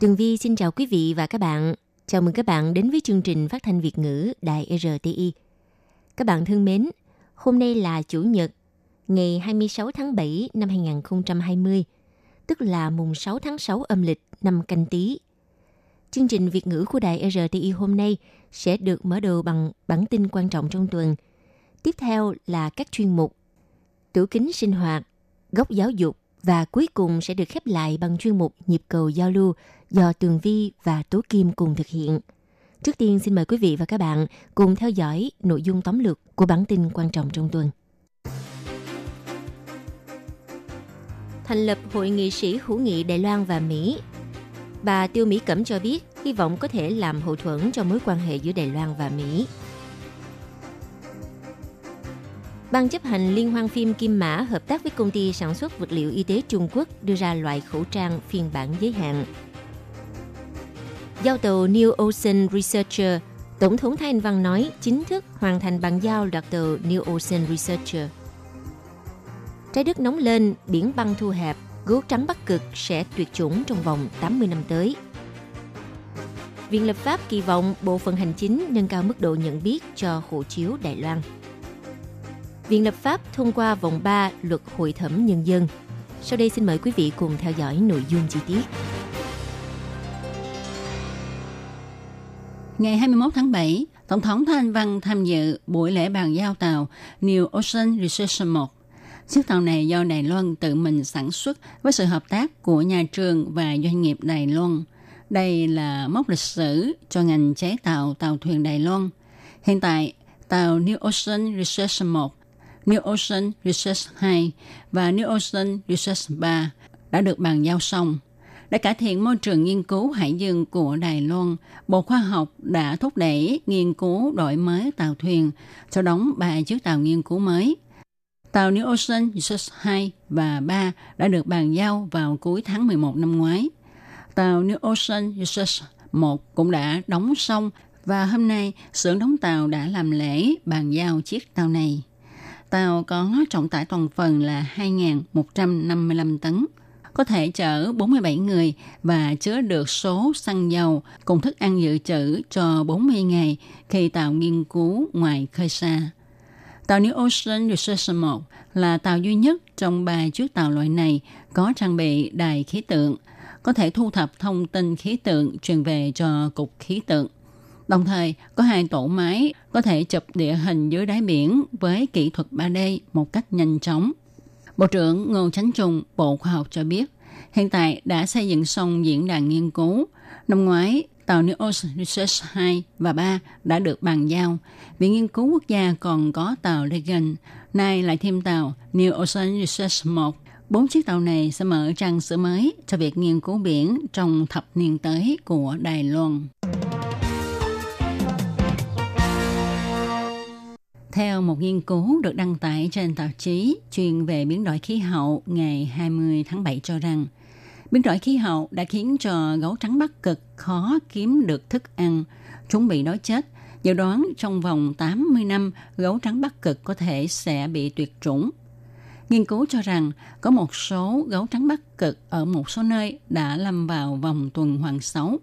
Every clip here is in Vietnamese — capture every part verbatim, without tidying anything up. Tường Vi xin chào quý vị và các bạn. Chào mừng các bạn đến với chương trình phát thanh Việt ngữ Đài R T I. Các bạn thân mến, hôm nay là Chủ nhật, ngày hai mươi sáu tháng bảy năm hai nghìn không trăm hai mươi, tức là mùng sáu tháng sáu âm lịch năm Canh Tý. Chương trình Việt ngữ của Đài R T I hôm nay sẽ được mở đầu bằng bản tin quan trọng trong tuần. Tiếp theo là các chuyên mục tủ kính sinh hoạt, góc giáo dục và cuối cùng sẽ được khép lại bằng chuyên mục nhịp cầu giao lưu do Tường Vi và Tố Kim cùng thực hiện. Trước tiên xin mời quý vị và các bạn cùng theo dõi nội dung tóm lược của bản tin quan trọng trong tuần. Thành lập Hội nghị sĩ hữu nghị Đài Loan và Mỹ. Bà Tiêu Mỹ Cẩm cho biết hy vọng có thể làm hậu thuẫn cho mối quan hệ giữa Đài Loan và Mỹ. Ban chấp hành Liên hoan phim Kim Mã hợp tác với công ty sản xuất vật liệu y tế Trung Quốc đưa ra loại khẩu trang phiên bản giới hạn. Giao tàu New Ocean Researcher, Tổng thống Thái Anh Văn nói chính thức hoàn thành bàn giao đoạt tàu New Ocean Researcher. Trái đất nóng lên, biển băng thu hẹp, gấu trắng Bắc Cực sẽ tuyệt chủng trong vòng tám mươi năm tới. Viện lập pháp kỳ vọng bộ phận hành chính nâng cao mức độ nhận biết cho hộ chiếu Đài Loan. Viện lập pháp thông qua vòng ba luật hội thẩm nhân dân. Sau đây xin mời quý vị cùng theo dõi nội dung chi tiết. Ngày hai mươi mốt tháng bảy, Tổng thống Thái Anh Văn tham dự buổi lễ bàn giao tàu New Ocean Research một. Chiếc tàu này do Đài Loan tự mình sản xuất với sự hợp tác của nhà trường và doanh nghiệp Đài Loan. Đây là mốc lịch sử cho ngành chế tạo tàu thuyền Đài Loan. Hiện tại, tàu New Ocean Research một, New Ocean Research hai và New Ocean Research ba đã được bàn giao xong. Để cải thiện môi trường nghiên cứu hải dương của Đài Loan, Bộ Khoa học đã thúc đẩy nghiên cứu đổi mới tàu thuyền, cho đóng ba chiếc tàu nghiên cứu mới. Tàu New Ocean Research hai và ba đã được bàn giao vào cuối tháng mười một năm ngoái. Tàu New Ocean Research một cũng đã đóng xong và hôm nay xưởng đóng tàu đã làm lễ bàn giao chiếc tàu này. Tàu có trọng tải toàn phần là hai nghìn một trăm năm mươi lăm tấn, có thể chở bốn mươi bảy người và chứa được số xăng dầu cùng thức ăn dự trữ cho bốn mươi ngày khi tàu nghiên cứu ngoài khơi xa. Tàu New Ocean Research một là tàu duy nhất trong ba chiếc tàu loại này có trang bị đài khí tượng, có thể thu thập thông tin khí tượng truyền về cho Cục Khí tượng. Đồng thời, có hai tổ máy có thể chụp địa hình dưới đáy biển với kỹ thuật ba D một cách nhanh chóng. Bộ trưởng Ngô Chánh Trung, Bộ Khoa học cho biết, hiện tại đã xây dựng xong diễn đàn nghiên cứu. Năm ngoái, tàu New Ocean Research hai và ba đã được bàn giao. Viện nghiên cứu quốc gia còn có tàu Legan, nay lại thêm tàu New Ocean Research một. Bốn chiếc tàu này sẽ mở trang sử mới cho việc nghiên cứu biển trong thập niên tới của Đài Loan. Theo một nghiên cứu được đăng tải trên tạp chí chuyên về biến đổi khí hậu ngày hai mươi tháng bảy cho rằng, biến đổi khí hậu đã khiến cho gấu trắng Bắc Cực khó kiếm được thức ăn, chúng bị đói chết. Dự đoán trong vòng tám mươi năm, gấu trắng Bắc Cực có thể sẽ bị tuyệt chủng. Nghiên cứu cho rằng có một số gấu trắng Bắc Cực ở một số nơi đã lâm vào vòng tuần hoàn xấu.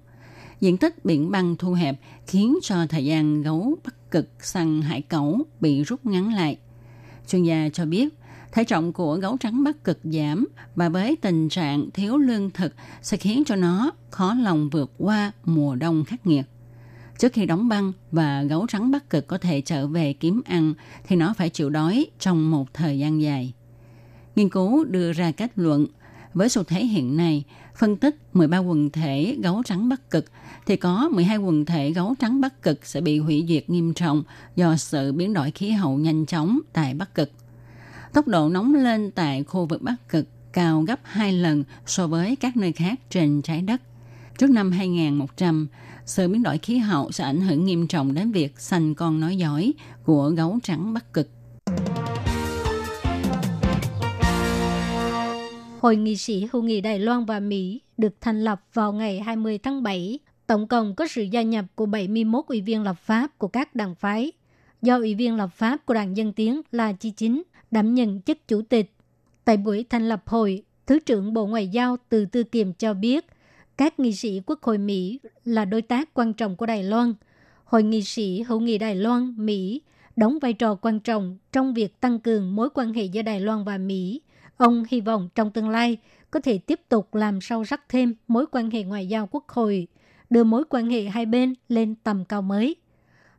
Diện tích biển băng thu hẹp khiến cho thời gian gấu Bắc Cực săn hải cẩu bị rút ngắn lại. Chuyên gia cho biết, thể trọng của gấu trắng Bắc Cực giảm và với tình trạng thiếu lương thực sẽ khiến cho nó khó lòng vượt qua mùa đông khắc nghiệt. Trước khi đóng băng và gấu trắng Bắc Cực có thể trở về kiếm ăn thì nó phải chịu đói trong một thời gian dài. Nghiên cứu đưa ra kết luận, với xu thế hiện nay, phân tích mười ba quần thể gấu trắng Bắc Cực thì có mười hai quần thể gấu trắng Bắc Cực sẽ bị hủy diệt nghiêm trọng do sự biến đổi khí hậu nhanh chóng tại Bắc Cực. Tốc độ nóng lên tại khu vực Bắc Cực cao gấp hai lần so với các nơi khác trên trái đất. Trước năm hai nghìn một trăm, sự biến đổi khí hậu sẽ ảnh hưởng nghiêm trọng đến việc sanh con nói giỏi của gấu trắng Bắc Cực. Hội nghị sĩ hữu nghị Đài Loan và Mỹ được thành lập vào ngày hai mươi tháng bảy. Tổng cộng có sự gia nhập của bảy mươi mốt ủy viên lập pháp của các đảng phái, do ủy viên lập pháp của Đảng Dân Tiến La Chi Chính đảm nhận chức chủ tịch. Tại buổi thành lập hội, Thứ trưởng Bộ Ngoại giao Từ Tư Kiểm cho biết các nghị sĩ Quốc hội Mỹ là đối tác quan trọng của Đài Loan. Hội nghị sĩ hữu nghị Đài Loan-Mỹ đóng vai trò quan trọng trong việc tăng cường mối quan hệ giữa Đài Loan và Mỹ. Ông hy vọng trong tương lai có thể tiếp tục làm sâu sắc thêm mối quan hệ ngoại giao quốc hội, đưa mối quan hệ hai bên lên tầm cao mới.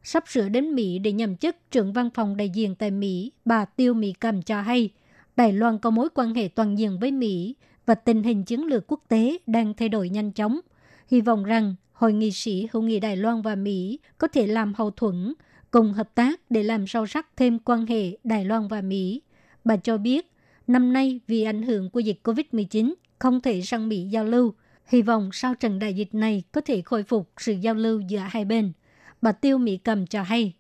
Sắp sửa đến Mỹ để nhậm chức trưởng văn phòng đại diện tại Mỹ, bà Tiêu Mỹ Cầm cho hay, Đài Loan có mối quan hệ toàn diện với Mỹ và tình hình chiến lược quốc tế đang thay đổi nhanh chóng. Hy vọng rằng Hội nghị sĩ hữu nghị Đài Loan và Mỹ có thể làm hậu thuẫn, cùng hợp tác để làm sâu sắc thêm quan hệ Đài Loan và Mỹ. Bà cho biết, năm nay vì ảnh hưởng của dịch cô vít mười chín không thể sang Mỹ giao lưu. Hy vọng sau trận đại dịch này có thể khôi phục sự giao lưu giữa hai bên. Bà Tiêu Mỹ Cầm cho hay.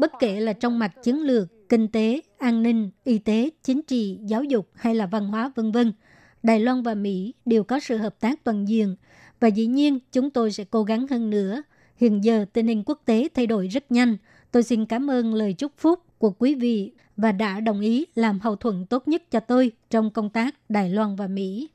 Bất kể là trong mặt chiến lược, kinh tế, an ninh, y tế, chính trị, giáo dục hay là văn hóa vân vân, Đài Loan và Mỹ đều có sự hợp tác toàn diện. Và dĩ nhiên chúng tôi sẽ cố gắng hơn nữa. Hiện giờ tình hình quốc tế thay đổi rất nhanh. Tôi xin cảm ơn lời chúc phúc của quý vị và đã đồng ý làm hậu thuẫn tốt nhất cho tôi trong công tác Đài Loan và Mỹ.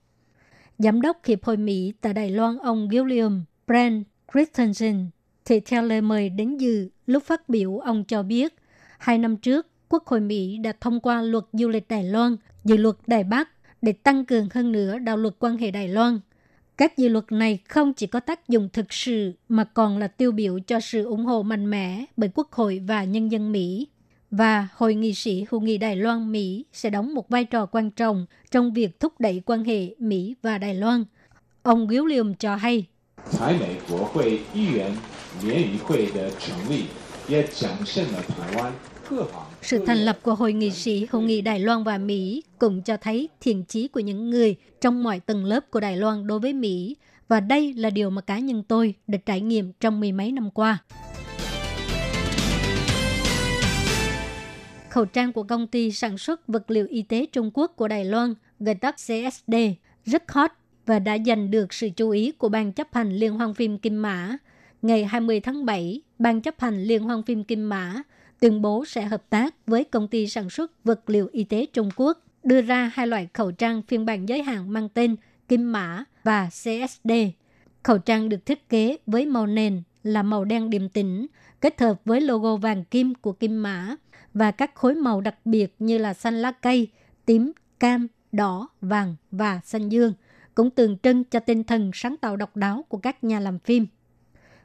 Giám đốc Hiệp hội Mỹ tại Đài Loan ông William Brent Christensen thì theo lời mời đến dự, lúc phát biểu ông cho biết, hai năm trước, Quốc hội Mỹ đã thông qua luật du lịch Đài Loan, dự luật Đài Bắc để tăng cường hơn nữa đạo luật quan hệ Đài Loan. Các dự luật này không chỉ có tác dụng thực sự mà còn là tiêu biểu cho sự ủng hộ mạnh mẽ bởi Quốc hội và nhân dân Mỹ. Và Hội nghị sĩ hữu nghị Đài Loan-Mỹ sẽ đóng một vai trò quan trọng trong việc thúc đẩy quan hệ Mỹ và Đài Loan. Ông William cho hay, sự thành lập của Hội nghị sĩ hữu nghị Đài Loan và Mỹ cũng cho thấy thiện chí của những người trong mọi tầng lớp của Đài Loan đối với Mỹ. Và đây là điều mà cá nhân tôi đã trải nghiệm trong mười mấy năm qua. Khẩu trang của công ty sản xuất vật liệu y tế Trung Quốc của Đài Loan, vê tê a xê xê ét đê, rất hot và đã giành được sự chú ý của Ban chấp hành Liên hoan phim Kim Mã. Ngày hai mươi tháng bảy, Ban chấp hành Liên hoan phim Kim Mã tuyên bố sẽ hợp tác với công ty sản xuất vật liệu y tế Trung Quốc, đưa ra hai loại khẩu trang phiên bản giới hạn mang tên Kim Mã và xê ét đê. Khẩu trang được thiết kế với màu nền là màu đen điềm tĩnh, kết hợp với logo vàng kim của Kim Mã và các khối màu đặc biệt như là xanh lá cây, tím, cam, đỏ, vàng và xanh dương, cũng tượng trưng cho tinh thần sáng tạo độc đáo của các nhà làm phim.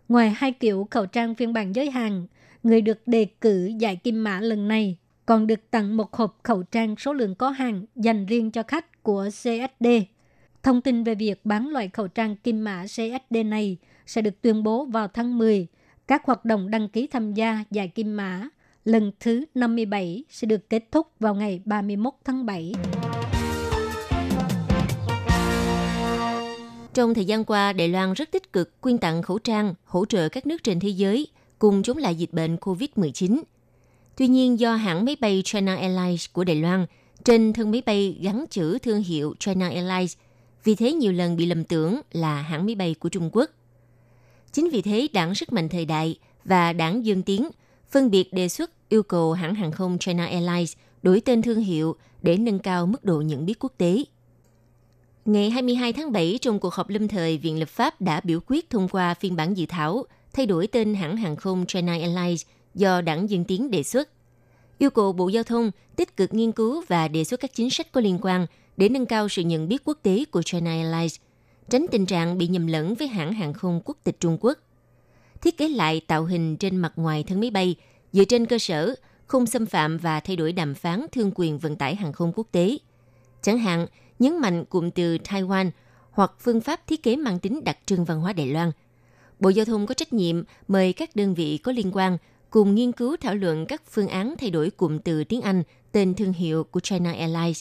Ngoài hai kiểu khẩu trang phiên bản giới hạn, người được đề cử giải Kim Mã lần này còn được tặng một hộp khẩu trang số lượng có hạn dành riêng cho khách của xê ét đê. Thông tin về việc bán loại khẩu trang Kim Mã xê ét đê này sẽ được tuyên bố vào tháng mười. Các hoạt động đăng ký tham gia giải Kim Mã lần thứ năm mươi bảy sẽ được kết thúc vào ngày ba mươi mốt tháng bảy. Trong thời gian qua, Đài Loan rất tích cực quyên tặng khẩu trang, hỗ trợ các nước trên thế giới cùng chống lại dịch bệnh cô vít mười chín. Tuy nhiên, do hãng máy bay China Airlines của Đài Loan trên thân máy bay gắn chữ thương hiệu China Airlines, vì thế nhiều lần bị lầm tưởng là hãng máy bay của Trung Quốc. Chính vì thế, Đảng Sức mạnh Thời đại và Đảng Dương Tiến phân biệt đề xuất yêu cầu hãng hàng không China Airlines đổi tên thương hiệu để nâng cao mức độ nhận biết quốc tế. Ngày hai mươi hai tháng bảy, trong cuộc họp lâm thời, Viện Lập pháp đã biểu quyết thông qua phiên bản dự thảo thay đổi tên hãng hàng không China Airlines do Đảng Dân Tiến đề xuất, yêu cầu Bộ Giao thông tích cực nghiên cứu và đề xuất các chính sách có liên quan để nâng cao sự nhận biết quốc tế của China Airlines, tránh tình trạng bị nhầm lẫn với hãng hàng không quốc tịch Trung Quốc. Thiết kế lại tạo hình trên mặt ngoài thân máy bay dựa trên cơ sở không xâm phạm và thay đổi đàm phán thương quyền vận tải hàng không quốc tế. Chẳng hạn, nhấn mạnh cụm từ Taiwan hoặc phương pháp thiết kế mang tính đặc trưng văn hóa Đài Loan. Bộ Giao thông có trách nhiệm mời các đơn vị có liên quan cùng nghiên cứu thảo luận các phương án thay đổi cụm từ tiếng Anh tên thương hiệu của China Airlines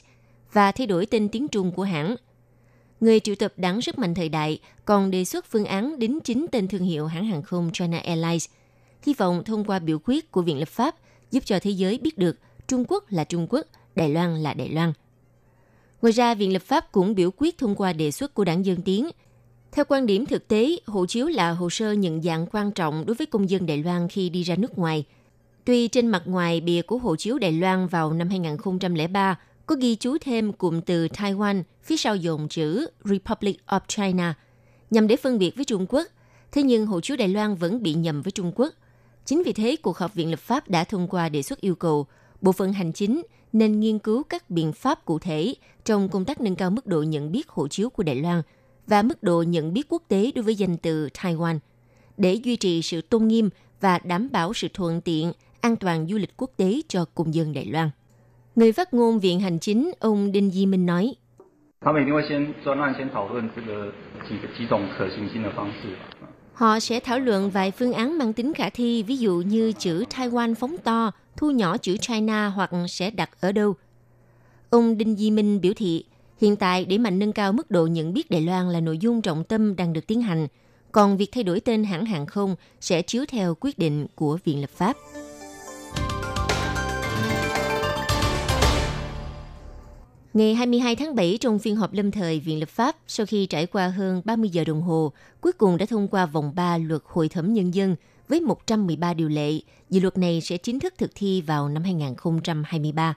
và thay đổi tên tiếng Trung của hãng. Người triệu tập đảng sức mạnh thời đại còn đề xuất phương án đính chính tên thương hiệu hãng hàng không China Airlines, hy vọng thông qua biểu quyết của Viện Lập pháp giúp cho thế giới biết được Trung Quốc là Trung Quốc, Đài Loan là Đài Loan. Ngoài ra, Viện Lập pháp cũng biểu quyết thông qua đề xuất của đảng Dân Tiến. Theo quan điểm thực tế, hộ chiếu là hồ sơ nhận dạng quan trọng đối với công dân Đài Loan khi đi ra nước ngoài. Tuy trên mặt ngoài bìa của hộ chiếu Đài Loan vào năm hai không không ba có ghi chú thêm cụm từ Taiwan phía sau dòng chữ Republic of China, nhằm để phân biệt với Trung Quốc, thế nhưng hộ chiếu Đài Loan vẫn bị nhầm với Trung Quốc. Chính vì thế, cuộc họp Viện Lập pháp đã thông qua đề xuất yêu cầu bộ phận hành chính nên nghiên cứu các biện pháp cụ thể trong công tác nâng cao mức độ nhận biết hộ chiếu của Đài Loan và mức độ nhận biết quốc tế đối với danh từ Taiwan, để duy trì sự tôn nghiêm và đảm bảo sự thuận tiện, an toàn du lịch quốc tế cho công dân Đài Loan. Người phát ngôn Viện Hành chính, ông Đinh Di Minh nói, họ sẽ thảo luận vài phương án mang tính khả thi, ví dụ như chữ Taiwan phóng to, thu nhỏ chữ China hoặc sẽ đặt ở đâu. Ông Đinh Di Minh biểu thị, hiện tại để mạnh nâng cao mức độ nhận biết Đài Loan là nội dung trọng tâm đang được tiến hành, còn việc thay đổi tên hãng hàng không sẽ chiếu theo quyết định của Viện Lập pháp. Ngày hai mươi hai tháng bảy, trong phiên họp lâm thời Viện Lập pháp, sau khi trải qua hơn ba mươi giờ đồng hồ, cuối cùng đã thông qua vòng ba luật hội thẩm nhân dân với một trăm mười ba điều lệ. Dự luật này sẽ chính thức thực thi vào năm hai không hai ba.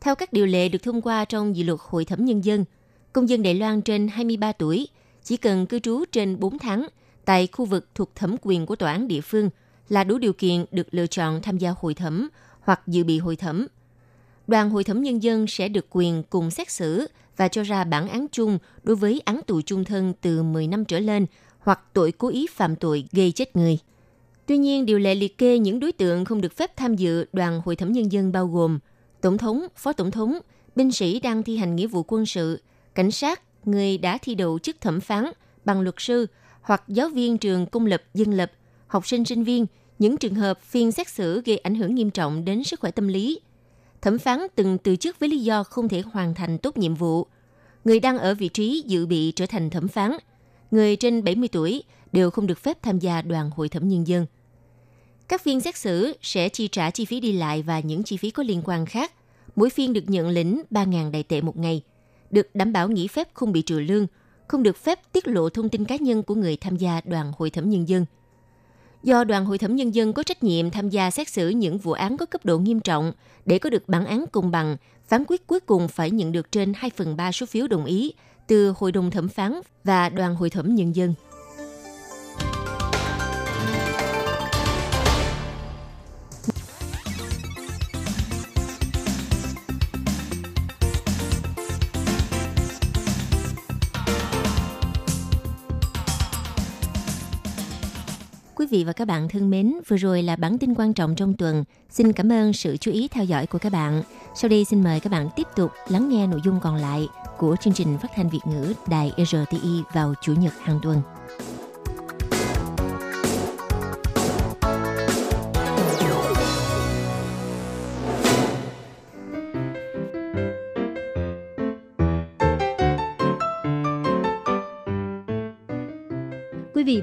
Theo các điều lệ được thông qua trong dự luật hội thẩm nhân dân, công dân Đài Loan trên hai mươi ba tuổi chỉ cần cư trú trên bốn tháng tại khu vực thuộc thẩm quyền của tòa án địa phương là đủ điều kiện được lựa chọn tham gia hội thẩm hoặc dự bị hội thẩm. Đoàn hội thẩm nhân dân sẽ được quyền cùng xét xử và cho ra bản án chung đối với án tù chung thân từ mười năm trở lên hoặc tội cố ý phạm tội gây chết người. Tuy nhiên, điều lệ liệt kê những đối tượng không được phép tham dự đoàn hội thẩm nhân dân bao gồm Tổng thống, Phó Tổng thống, binh sĩ đang thi hành nghĩa vụ quân sự, cảnh sát, người đã thi đậu chức thẩm phán bằng luật sư hoặc giáo viên trường công lập, dân lập, học sinh, sinh viên, những trường hợp phiên xét xử gây ảnh hưởng nghiêm trọng đến sức khỏe tâm lý, thẩm phán từng từ chức với lý do không thể hoàn thành tốt nhiệm vụ, người đang ở vị trí dự bị trở thành thẩm phán, người trên bảy mươi tuổi đều không được phép tham gia đoàn hội thẩm nhân dân. Các phiên xét xử sẽ chi trả chi phí đi lại và những chi phí có liên quan khác. Mỗi phiên được nhận lĩnh ba nghìn Đài tệ một ngày, được đảm bảo nghỉ phép không bị trừ lương, không được phép tiết lộ thông tin cá nhân của người tham gia đoàn hội thẩm nhân dân. Do đoàn hội thẩm nhân dân có trách nhiệm tham gia xét xử những vụ án có cấp độ nghiêm trọng, để có được bản án công bằng, phán quyết cuối cùng phải nhận được trên hai phần ba số phiếu đồng ý từ Hội đồng thẩm phán và đoàn hội thẩm nhân dân. Quý vị và các bạn thân mến, vừa rồi là bản tin quan trọng trong tuần. Xin cảm ơn sự chú ý theo dõi của các bạn. Sau đây xin mời các bạn tiếp tục lắng nghe nội dung còn lại của chương trình phát thanh Việt ngữ Đài rờ tê i vào Chủ nhật hàng tuần. Quý vị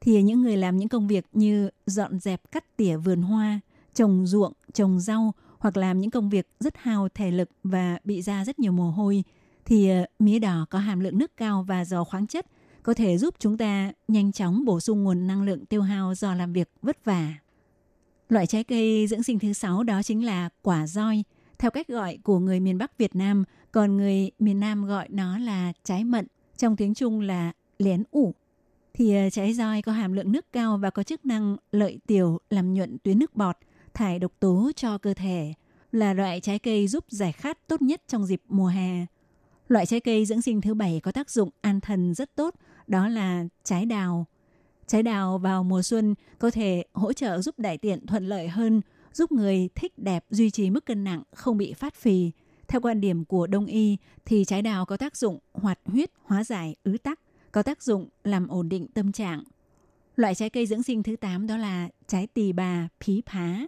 Thì những người làm những công việc như dọn dẹp cắt tỉa vườn hoa, trồng ruộng, trồng rau hoặc làm những công việc rất hao thể lực và bị ra rất nhiều mồ hôi thì mía đỏ có hàm lượng nước cao và giàu khoáng chất, có thể giúp chúng ta nhanh chóng bổ sung nguồn năng lượng tiêu hao do làm việc vất vả. Loại trái cây dưỡng sinh thứ sáu đó chính là quả roi, theo cách gọi của người miền Bắc Việt Nam, còn người miền Nam gọi nó là trái mận, trong tiếng Trung là lén ủ. Thì trái roi có hàm lượng nước cao và có chức năng lợi tiểu, làm nhuận tuyến nước bọt, thải độc tố cho cơ thể, là loại trái cây giúp giải khát tốt nhất trong dịp mùa hè. Loại trái cây dưỡng sinh thứ bảy có tác dụng an thần rất tốt, đó là trái đào. Trái đào vào mùa xuân có thể hỗ trợ giúp đại tiện thuận lợi hơn, giúp người thích đẹp duy trì mức cân nặng, không bị phát phì. Theo quan điểm của Đông Y thì trái đào có tác dụng hoạt huyết, hóa giải ứ tắc, có tác dụng làm ổn định tâm trạng. Loại trái cây dưỡng sinh thứ tám đó là trái tỳ bà, phí phá.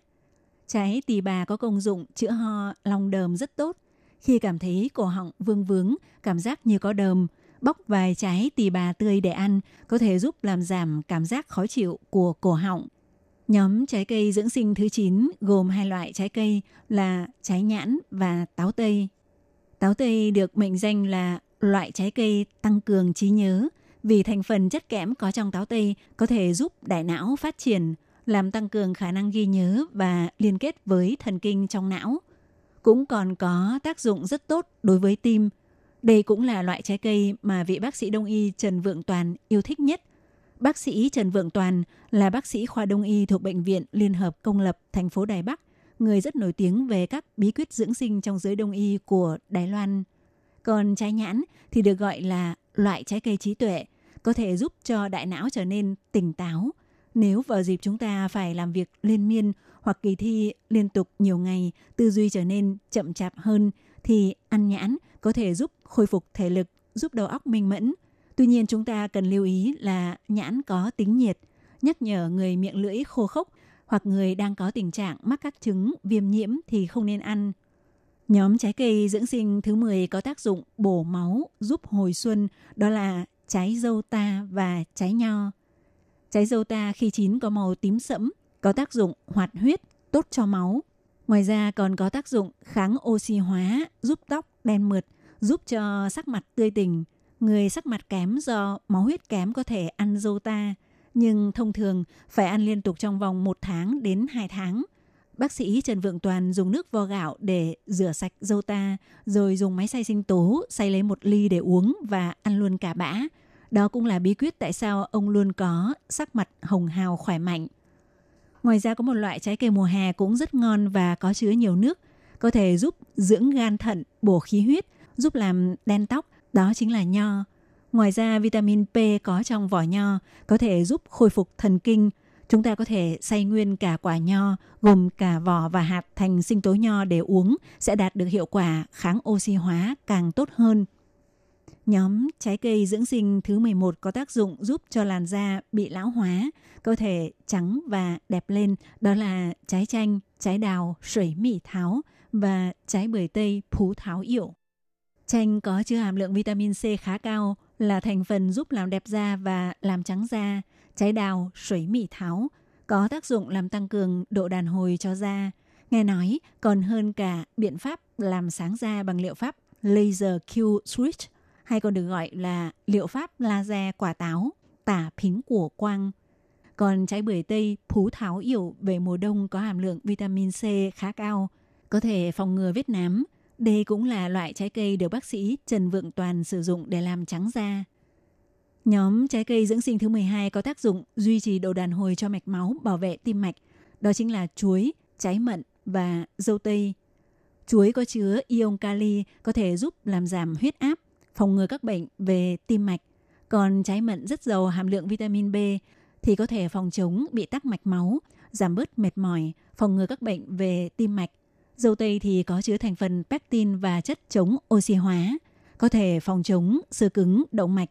Trái tỳ bà có công dụng chữa ho, long đờm rất tốt. Khi cảm thấy cổ họng vương vướng, cảm giác như có đờm, bóc vài trái tỳ bà tươi để ăn có thể giúp làm giảm cảm giác khó chịu của cổ họng. Nhóm trái cây dưỡng sinh thứ chín gồm hai loại trái cây là trái nhãn và táo tây. Táo tây được mệnh danh là loại trái cây tăng cường trí nhớ vì thành phần chất kẽm có trong táo tây có thể giúp đại não phát triển, làm tăng cường khả năng ghi nhớ và liên kết với thần kinh trong não. Cũng còn có tác dụng rất tốt đối với tim. Đây cũng là loại trái cây mà vị bác sĩ Đông Y Trần Vượng Toàn yêu thích nhất. Bác sĩ Trần Vượng Toàn là bác sĩ khoa Đông Y thuộc Bệnh viện Liên hợp Công lập thành phố Đài Bắc, người rất nổi tiếng về các bí quyết dưỡng sinh trong giới Đông Y của Đài Loan. Còn trái nhãn thì được gọi là loại trái cây trí tuệ, có thể giúp cho đại não trở nên tỉnh táo. Nếu vào dịp chúng ta phải làm việc liên miên hoặc kỳ thi liên tục nhiều ngày, tư duy trở nên chậm chạp hơn thì ăn nhãn có thể giúp khôi phục thể lực, giúp đầu óc minh mẫn. Tuy nhiên chúng ta cần lưu ý là nhãn có tính nhiệt, nhắc nhở người miệng lưỡi khô khốc hoặc người đang có tình trạng mắc các chứng viêm nhiễm thì không nên ăn. Nhóm trái cây dưỡng sinh thứ mười có tác dụng bổ máu, giúp hồi xuân, đó là trái dâu ta và trái nho. Trái dâu ta khi chín có màu tím sẫm, có tác dụng hoạt huyết, tốt cho máu. Ngoài ra còn có tác dụng kháng oxy hóa, giúp tóc đen mượt, giúp cho sắc mặt tươi tỉnh. Người sắc mặt kém do máu huyết kém có thể ăn dâu ta, nhưng thông thường phải ăn liên tục trong vòng một tháng đến hai tháng. Bác sĩ Trần Vượng Toàn dùng nước vo gạo để rửa sạch dâu ta, rồi dùng máy xay sinh tố xay lấy một ly để uống và ăn luôn cả bã. Đó cũng là bí quyết tại sao ông luôn có sắc mặt hồng hào khỏe mạnh. Ngoài ra có một loại trái cây mùa hè cũng rất ngon và có chứa nhiều nước, có thể giúp dưỡng gan thận, bổ khí huyết, giúp làm đen tóc, đó chính là nho. Ngoài ra, vitamin P có trong vỏ nho có thể giúp khôi phục thần kinh. Chúng ta có thể xay nguyên cả quả nho, gồm cả vỏ và hạt thành sinh tố nho để uống, sẽ đạt được hiệu quả kháng oxy hóa càng tốt hơn. Nhóm trái cây dưỡng sinh thứ mười một có tác dụng giúp cho làn da bị lão hóa, cơ thể trắng và đẹp lên, đó là trái chanh, trái đào, sủi mì tháo và trái bưởi tây phú tháo yểu. Chanh có chứa hàm lượng vitamin C khá cao, là thành phần giúp làm đẹp da và làm trắng da. Trái đào, sủi mì tháo có tác dụng làm tăng cường độ đàn hồi cho da. Nghe nói còn hơn cả biện pháp làm sáng da bằng liệu pháp laser Q switch, hay còn được gọi là liệu pháp laser quả táo, tả phính của quang. Còn trái bưởi tây, phú tháo yểu về mùa đông có hàm lượng vitamin C khá cao, có thể phòng ngừa vết nám. Đây cũng là loại trái cây được bác sĩ Trần Vượng Toàn sử dụng để làm trắng da. Nhóm trái cây dưỡng sinh thứ mười hai có tác dụng duy trì độ đàn hồi cho mạch máu, bảo vệ tim mạch. Đó chính là chuối, trái mận và dâu tây. Chuối có chứa ion kali, có thể giúp làm giảm huyết áp, phòng ngừa các bệnh về tim mạch. Còn trái mận rất giàu hàm lượng vitamin B thì có thể phòng chống bị tắc mạch máu, giảm bớt mệt mỏi, phòng ngừa các bệnh về tim mạch. Dâu tây thì có chứa thành phần pectin và chất chống oxy hóa, có thể phòng chống xơ cứng động mạch.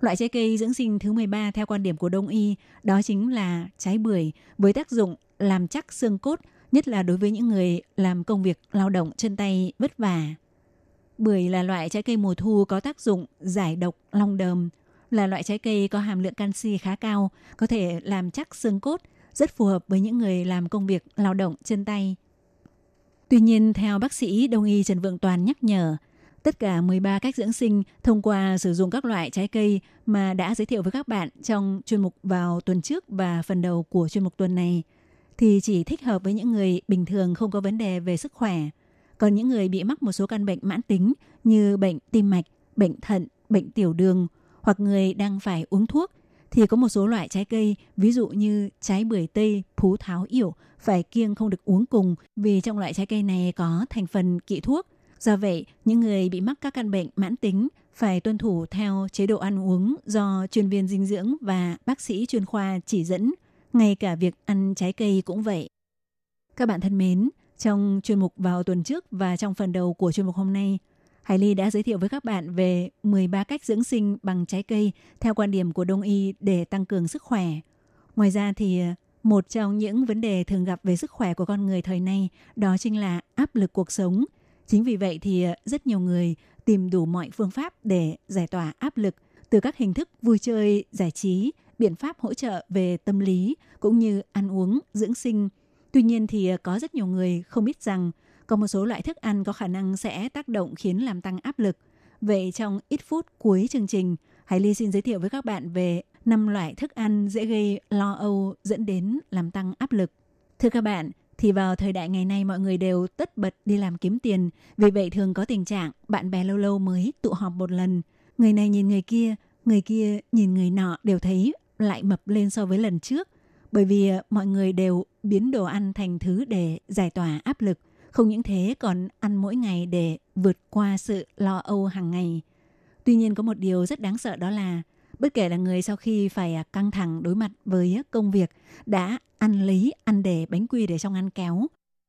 Loại trái cây dưỡng sinh thứ mười ba theo quan điểm của Đông y đó chính là trái bưởi, với tác dụng làm chắc xương cốt, nhất là đối với những người làm công việc lao động chân tay vất vả. Bưởi là loại trái cây mùa thu có tác dụng giải độc long đờm, là loại trái cây có hàm lượng canxi khá cao, có thể làm chắc xương cốt, rất phù hợp với những người làm công việc lao động chân tay. Tuy nhiên, theo bác sĩ Đông y Trần Vượng Toàn nhắc nhở, tất cả mười ba cách dưỡng sinh thông qua sử dụng các loại trái cây mà đã giới thiệu với các bạn trong chuyên mục vào tuần trước và phần đầu của chuyên mục tuần này thì chỉ thích hợp với những người bình thường không có vấn đề về sức khỏe. Còn những người bị mắc một số căn bệnh mãn tính như bệnh tim mạch, bệnh thận, bệnh tiểu đường hoặc người đang phải uống thuốc thì có một số loại trái cây, ví dụ như trái bưởi tây, phú tháo yểu phải kiêng không được uống cùng vì trong loại trái cây này có thành phần kỵ thuốc. Do vậy, những người bị mắc các căn bệnh mãn tính phải tuân thủ theo chế độ ăn uống do chuyên viên dinh dưỡng và bác sĩ chuyên khoa chỉ dẫn, ngay cả việc ăn trái cây cũng vậy. Các bạn thân mến, trong chuyên mục vào tuần trước và trong phần đầu của chuyên mục hôm nay, Hải Ly đã giới thiệu với các bạn về mười ba cách dưỡng sinh bằng trái cây theo quan điểm của Đông y để tăng cường sức khỏe. Ngoài ra thì một trong những vấn đề thường gặp về sức khỏe của con người thời nay đó chính là áp lực cuộc sống. Chính vì vậy thì rất nhiều người tìm đủ mọi phương pháp để giải tỏa áp lực, từ các hình thức vui chơi, giải trí, biện pháp hỗ trợ về tâm lý cũng như ăn uống, dưỡng sinh. Tuy nhiên thì có rất nhiều người không biết rằng có một số loại thức ăn có khả năng sẽ tác động khiến làm tăng áp lực. Vậy trong ít phút cuối chương trình, Hải Ly xin giới thiệu với các bạn về năm loại thức ăn dễ gây lo âu dẫn đến làm tăng áp lực. Thưa các bạn, thì vào thời đại ngày nay mọi người đều tất bật đi làm kiếm tiền, vì vậy thường có tình trạng bạn bè lâu lâu mới tụ họp một lần. Người này nhìn người kia, người kia nhìn người nọ đều thấy lại mập lên so với lần trước, bởi vì mọi người đều biến đồ ăn thành thứ để giải tỏa áp lực. Không những thế còn ăn mỗi ngày để vượt qua sự lo âu hàng ngày. Tuy nhiên có một điều rất đáng sợ đó là bất kể là người sau khi phải căng thẳng đối mặt với công việc đã ăn lấy ăn để bánh quy để trong ngăn kéo,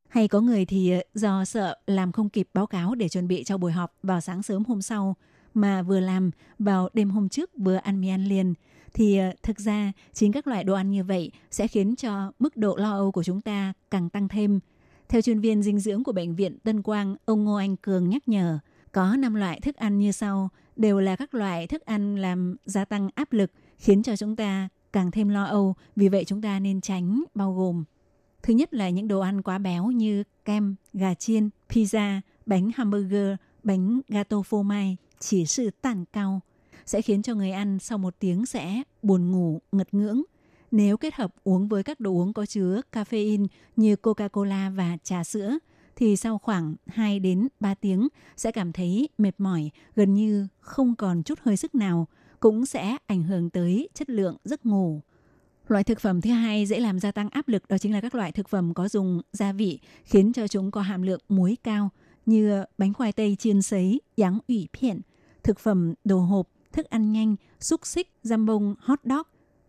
hay có người thì do sợ làm không kịp báo cáo để chuẩn bị cho buổi họp vào sáng sớm hôm sau mà vừa làm vào đêm hôm trước vừa ăn mì ăn liền, thì thực ra chính các loại đồ ăn như vậy sẽ khiến cho mức độ lo âu của chúng ta càng tăng thêm. Theo chuyên viên dinh dưỡng của Bệnh viện Tân Quang, ông Ngô Anh Cường nhắc nhở, có năm loại thức ăn như sau, đều là các loại thức ăn làm gia tăng áp lực, khiến cho chúng ta càng thêm lo âu, vì vậy chúng ta nên tránh, bao gồm. Thứ nhất là những đồ ăn quá béo như kem, gà chiên, pizza, bánh hamburger, bánh gato phô mai, chỉ sự tàn cao, sẽ khiến cho người ăn sau một tiếng sẽ buồn ngủ, ngật ngưỡng. Nếu kết hợp uống với các đồ uống có chứa caffeine như Coca-Cola và trà sữa, thì sau khoảng hai đến ba tiếng sẽ cảm thấy mệt mỏi, gần như không còn chút hơi sức nào, cũng sẽ ảnh hưởng tới chất lượng giấc ngủ. Loại thực phẩm thứ hai dễ làm gia tăng áp lực đó chính là các loại thực phẩm có dùng gia vị, khiến cho chúng có hàm lượng muối cao như bánh khoai tây chiên sấy, giáng ủy phiện, thực phẩm đồ hộp, thức ăn nhanh, xúc xích, dăm bông, hot dog,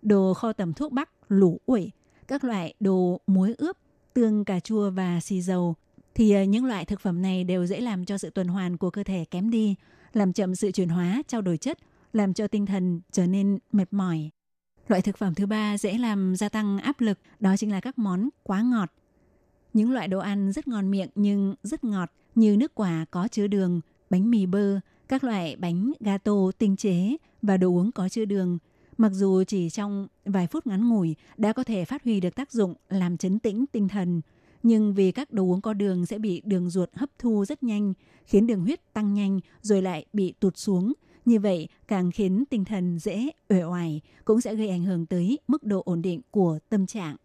đồ kho tẩm thuốc bắc, lũ uẩy, các loại đồ muối ướp, tương cà chua và xì dầu, thì những loại thực phẩm này đều dễ làm cho sự tuần hoàn của cơ thể kém đi, làm chậm sự chuyển hóa, trao đổi chất, làm cho tinh thần trở nên mệt mỏi. Loại thực phẩm thứ ba dễ làm gia tăng áp lực, đó chính là các món quá ngọt. Những loại đồ ăn rất ngon miệng nhưng rất ngọt như nước quả có chứa đường, bánh mì bơ, các loại bánh gato tinh chế và đồ uống có chứa đường. Mặc dù chỉ trong vài phút ngắn ngủi đã có thể phát huy được tác dụng làm trấn tĩnh tinh thần, nhưng vì các đồ uống có đường sẽ bị đường ruột hấp thu rất nhanh, khiến đường huyết tăng nhanh rồi lại bị tụt xuống. Như vậy càng khiến tinh thần dễ uể oải, cũng sẽ gây ảnh hưởng tới mức độ ổn định của tâm trạng.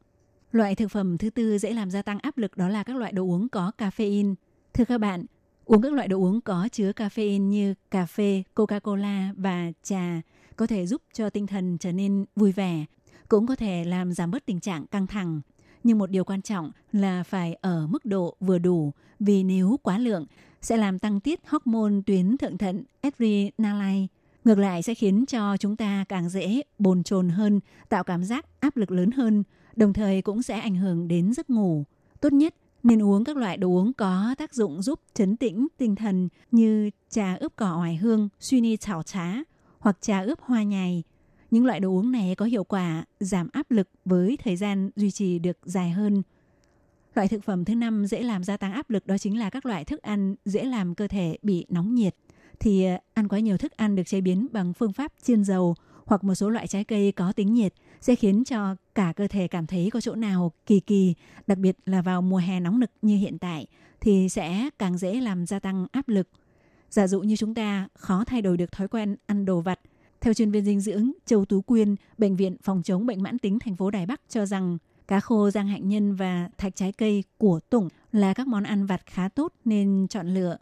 Loại thực phẩm thứ tư dễ làm gia tăng áp lực đó là các loại đồ uống có caffeine. Thưa các bạn, uống các loại đồ uống có chứa caffeine như cà phê, Coca-Cola và trà có thể giúp cho tinh thần trở nên vui vẻ, cũng có thể làm giảm bớt tình trạng căng thẳng. Nhưng một điều quan trọng là phải ở mức độ vừa đủ, vì nếu quá lượng sẽ làm tăng tiết hormone tuyến thượng thận adrenaline, ngược lại sẽ khiến cho chúng ta càng dễ bồn chồn hơn, tạo cảm giác áp lực lớn hơn, đồng thời cũng sẽ ảnh hưởng đến giấc ngủ. Tốt nhất nên uống các loại đồ uống có tác dụng giúp trấn tĩnh tinh thần như trà ướp cỏ oải hương, suy ni chảo trá hoặc trà ướp hoa nhài. Những loại đồ uống này có hiệu quả giảm áp lực với thời gian duy trì được dài hơn. Loại thực phẩm thứ năm dễ làm gia tăng áp lực đó chính là các loại thức ăn dễ làm cơ thể bị nóng nhiệt. Thì ăn quá nhiều thức ăn được chế biến bằng phương pháp chiên dầu hoặc một số loại trái cây có tính nhiệt sẽ khiến cho cả cơ thể cảm thấy có chỗ nào kỳ kỳ, đặc biệt là vào mùa hè nóng nực như hiện tại thì sẽ càng dễ làm gia tăng áp lực. Giả dụ như chúng ta khó thay đổi được thói quen ăn đồ vặt. Theo chuyên viên dinh dưỡng Châu Tú Quyên, Bệnh viện Phòng chống bệnh mãn tính thành phố Đài Bắc cho rằng cá khô, rang hạnh nhân và thạch trái cây của tủng là các món ăn vặt khá tốt nên chọn lựa.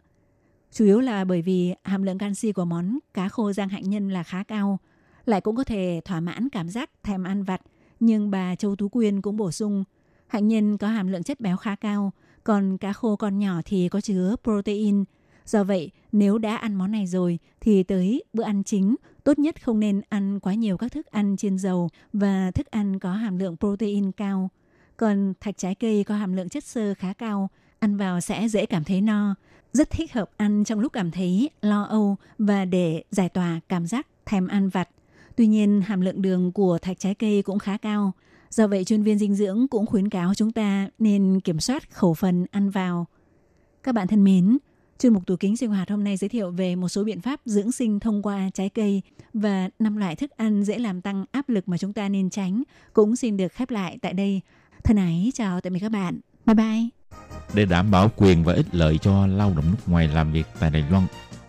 Chủ yếu là bởi vì hàm lượng canxi của món cá khô, rang hạnh nhân là khá cao, lại cũng có thể thỏa mãn cảm giác thèm ăn vặt. Nhưng bà Châu Tú Quyên cũng bổ sung, hạnh nhân có hàm lượng chất béo khá cao, còn cá khô con nhỏ thì có chứa protein. Do vậy, nếu đã ăn món này rồi thì tới bữa ăn chính, tốt nhất không nên ăn quá nhiều các thức ăn chiên dầu và thức ăn có hàm lượng protein cao. Còn thạch trái cây có hàm lượng chất xơ khá cao, ăn vào sẽ dễ cảm thấy no, rất thích hợp ăn trong lúc cảm thấy lo âu và để giải tỏa cảm giác thèm ăn vặt. Tuy nhiên, hàm lượng đường của thạch trái cây cũng khá cao. Do vậy, chuyên viên dinh dưỡng cũng khuyến cáo chúng ta nên kiểm soát khẩu phần ăn vào. Các bạn thân mến, chuyên mục Tủ Kính Sinh Hoạt hôm nay giới thiệu về một số biện pháp dưỡng sinh thông qua trái cây và năm loại thức ăn dễ làm tăng áp lực mà chúng ta nên tránh cũng xin được khép lại tại đây. Thân ái chào tạm biệt các bạn. Bye bye. Để đảm bảo quyền và ích lợi cho lao động nước ngoài làm việc tại Đài Loan,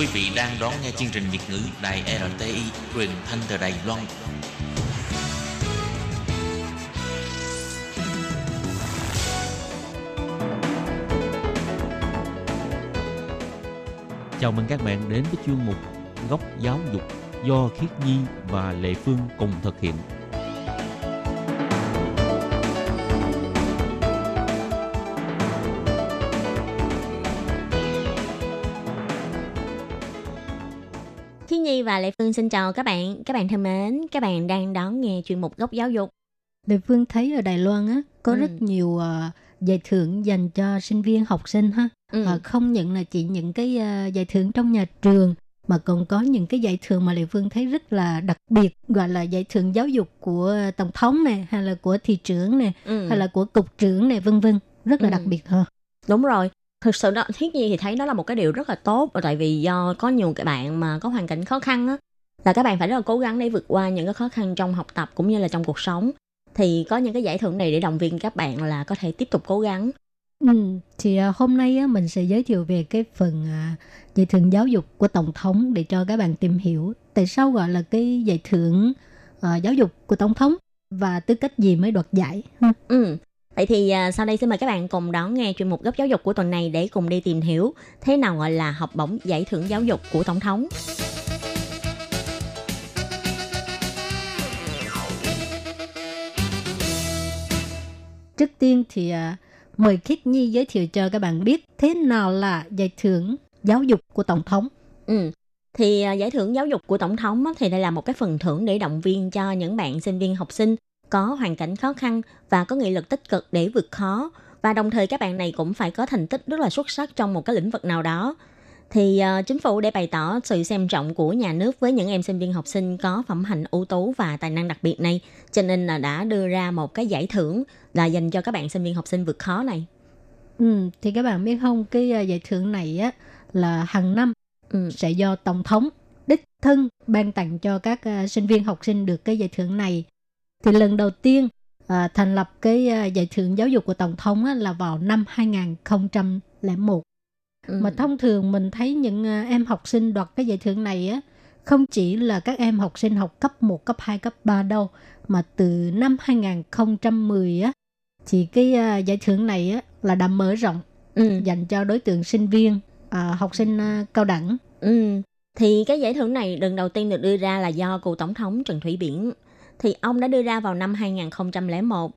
Quý vị đang đón nghe chương trình Việt ngữ Đài rờ tê i truyền thanh từ Đài Loan. Chào mừng các bạn đến với chuyên mục Góc Giáo dục do Khiết Nhi và Lệ Phương cùng thực hiện. Khiết Nhi và Lệ Phương xin chào các bạn. Các bạn thân mến, các bạn đang đón nghe chuyên mục Góc Giáo dục. Lệ Phương thấy ở Đài Loan á có ừ. rất nhiều uh, giải thưởng dành cho sinh viên học sinh ha. Ừ. Và không những là chỉ những cái uh, giải thưởng trong nhà trường mà còn có những cái giải thưởng mà Lệ Phương thấy rất là đặc biệt, gọi là giải thưởng giáo dục của tổng thống này, hay là của thị trưởng này, ừ. hay là của cục trưởng này, vân vân, rất là ừ. đặc biệt ha. Đúng rồi. Thực sự đó, Thiết Nhi thì thấy đó là một cái điều rất là tốt, tại vì do có nhiều các bạn mà có hoàn cảnh khó khăn á, là các bạn phải rất là cố gắng để vượt qua những cái khó khăn trong học tập cũng như là trong cuộc sống, thì có những cái giải thưởng này để động viên các bạn là có thể tiếp tục cố gắng. Ừ, thì hôm nay á, mình sẽ giới thiệu về cái phần à, giải thưởng giáo dục của Tổng thống để cho các bạn tìm hiểu tại sao gọi là cái giải thưởng à, giáo dục của Tổng thống và tư cách gì mới đoạt giải. Ừ. Vậy thì uh, sau đây xin mời các bạn cùng đón nghe chuyên mục Góc Giáo dục của tuần này để cùng đi tìm hiểu thế nào gọi là học bổng giải thưởng giáo dục của Tổng thống. Trước tiên thì uh, mời Khiết Nhi giới thiệu cho các bạn biết thế nào là giải thưởng giáo dục của Tổng thống. Ừ. Thì uh, giải thưởng giáo dục của Tổng thống thì đây là một cái phần thưởng để động viên cho những bạn sinh viên học sinh có hoàn cảnh khó khăn và có nghị lực tích cực để vượt khó, và đồng thời các bạn này cũng phải có thành tích rất là xuất sắc trong một cái lĩnh vực nào đó. Thì uh, chính phủ để bày tỏ sự xem trọng của nhà nước với những em sinh viên học sinh có phẩm hạnh ưu tú và tài năng đặc biệt này, cho nên là đã đưa ra một cái giải thưởng là dành cho các bạn sinh viên học sinh vượt khó này. Ừ, thì các bạn biết không, cái giải thưởng này á là hàng năm ừ. sẽ do Tổng thống đích thân ban tặng cho các uh, sinh viên học sinh được cái giải thưởng này. Thì lần đầu tiên à, thành lập cái à, giải thưởng giáo dục của Tổng thống á, là vào năm hai không không một. Ừ. Mà thông thường mình thấy những à, em học sinh đoạt cái giải thưởng này á, không chỉ là các em học sinh học cấp một, cấp hai, cấp ba đâu. Mà từ năm hai không một không á, thì cái à, giải thưởng này á, là đã mở rộng ừ. dành cho đối tượng sinh viên, à, học sinh à, cao đẳng. Ừ. Thì cái giải thưởng này lần đầu tiên được đưa ra là do cựu Tổng thống Trần Thủy Biển. Thì ông đã đưa ra vào năm hai không không một.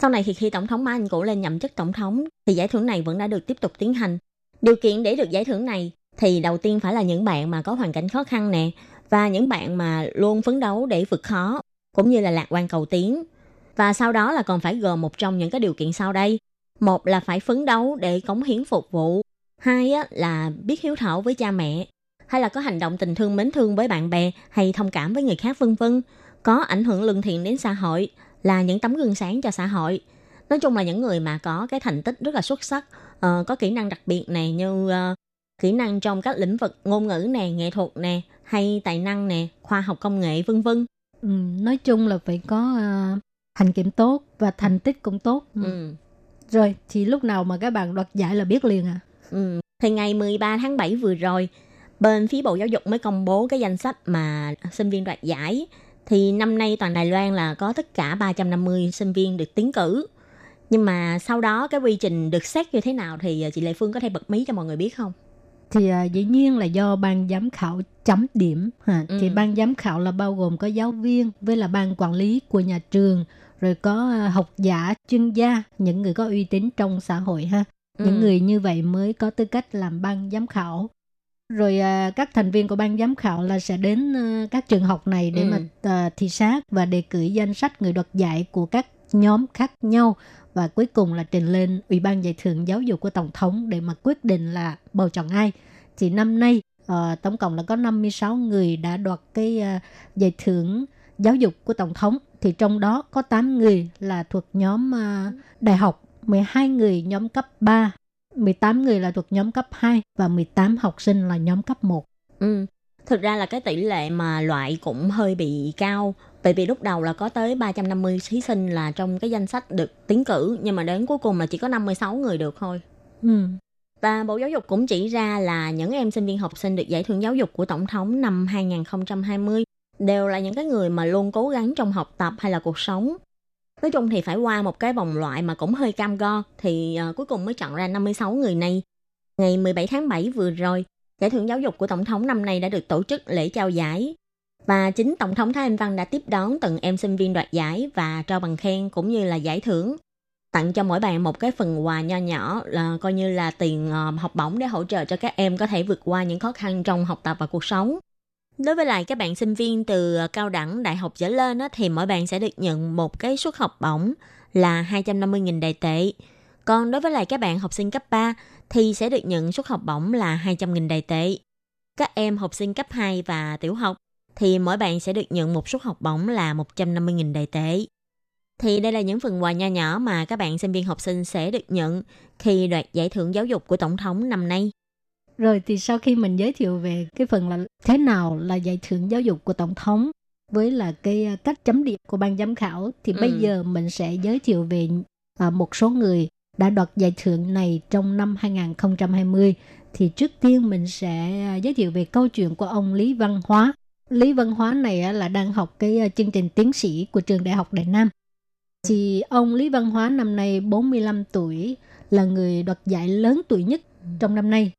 Sau này thì khi Tổng thống Mã Anh Cửu lên nhậm chức Tổng thống, thì giải thưởng này vẫn đã được tiếp tục tiến hành. Điều kiện để được giải thưởng này thì đầu tiên phải là những bạn mà có hoàn cảnh khó khăn nè, và những bạn mà luôn phấn đấu để vượt khó, cũng như là lạc quan cầu tiến. Và sau đó là còn phải gồm một trong những cái điều kiện sau đây. Một là phải phấn đấu để cống hiến phục vụ. Hai là biết hiếu thảo với cha mẹ, hay là có hành động tình thương mến thương với bạn bè, hay thông cảm với người khác, vân vân. Có ảnh hưởng lương thiện đến xã hội, là những tấm gương sáng cho xã hội. Nói chung là những người mà có cái thành tích rất là xuất sắc, uh, có kỹ năng đặc biệt này như uh, kỹ năng trong các lĩnh vực ngôn ngữ nè, nghệ thuật nè, hay tài năng nè, khoa học công nghệ, vân vân. Ừ, nói chung là phải có uh, hành kiểm tốt và thành tích cũng tốt. Ừ. Ừ. Rồi, thì lúc nào mà các bạn đoạt giải là biết liền à? Ừ. Thì ngày mười ba tháng bảy vừa rồi, bên phía Bộ Giáo dục mới công bố cái danh sách mà sinh viên đoạt giải. Thì năm nay toàn Đài Loan là có tất cả ba trăm năm mươi sinh viên được tiến cử. Nhưng mà sau đó cái quy trình được xét như thế nào thì chị Lệ Phương có thể bật mí cho mọi người biết không? Thì uh, dĩ nhiên là do ban giám khảo chấm điểm. Ha. Ừ. Thì ban giám khảo là bao gồm có giáo viên với là ban quản lý của nhà trường, rồi có uh, học giả, chuyên gia, những người có uy tín trong xã hội ha. Ừ. Những người như vậy mới có tư cách làm ban giám khảo. Rồi à, các thành viên của ban giám khảo là sẽ đến à, các trường học này để ừ. mà à, thị sát và đề cử danh sách người đoạt giải của các nhóm khác nhau, và cuối cùng là trình lên Ủy ban giải thưởng giáo dục của Tổng thống để mà quyết định là bầu chọn ai. Thì năm nay à, tổng cộng là có năm mươi sáu người đã đoạt cái à, giải thưởng giáo dục của Tổng thống. Thì trong đó có tám người là thuộc nhóm à, đại học, mười hai người nhóm cấp ba, mười tám người là thuộc nhóm cấp hai và mười tám học sinh là nhóm cấp một. Ừ. Thực ra là cái tỷ lệ mà loại cũng hơi bị cao. Bởi vì lúc đầu là có tới ba trăm năm mươi thí sinh là trong cái danh sách được tiến cử, nhưng mà đến cuối cùng là chỉ có năm mươi sáu người được thôi. Ừ. Và Bộ Giáo dục cũng chỉ ra là những em sinh viên học sinh được giải thưởng giáo dục của Tổng thống năm hai không hai không đều là những cái người mà luôn cố gắng trong học tập hay là cuộc sống. Nói chung thì phải qua một cái vòng loại mà cũng hơi cam go, thì uh, cuối cùng mới chọn ra năm mươi sáu người này. Ngày mười bảy tháng bảy vừa rồi, giải thưởng giáo dục của Tổng thống năm nay đã được tổ chức lễ trao giải. Và chính Tổng thống Thái Anh Văn đã tiếp đón từng em sinh viên đoạt giải và trao bằng khen cũng như là giải thưởng. Tặng cho mỗi bạn một cái phần quà nho nhỏ là coi như là tiền uh, học bổng để hỗ trợ cho các em có thể vượt qua những khó khăn trong học tập và cuộc sống. Đối với lại các bạn sinh viên từ cao đẳng, đại học trở lên đó, thì mỗi bạn sẽ được nhận một cái suất học bổng là hai trăm năm mươi nghìn Đài tệ. Còn đối với lại các bạn học sinh cấp ba thì sẽ được nhận suất học bổng là hai trăm nghìn Đài tệ. Các em học sinh cấp hai và tiểu học thì mỗi bạn sẽ được nhận một suất học bổng là một trăm năm mươi nghìn Đài tệ. Thì đây là những phần quà nho nhỏ mà các bạn sinh viên học sinh sẽ được nhận khi đoạt giải thưởng giáo dục của Tổng thống năm nay. Rồi thì sau khi mình giới thiệu về cái phần là thế nào là giải thưởng giáo dục của Tổng thống với là cái cách chấm điểm của ban giám khảo, thì ừ. bây giờ mình sẽ giới thiệu về một số người đã đoạt giải thưởng này trong năm hai không hai không. Thì trước tiên mình sẽ giới thiệu về câu chuyện của ông Lý Văn Hóa. Lý Văn Hóa này là đang học cái chương trình tiến sĩ của trường Đại học Đại Nam. Thì ông Lý Văn Hóa năm nay bốn mươi lăm tuổi, là người đoạt giải lớn tuổi nhất trong năm nay.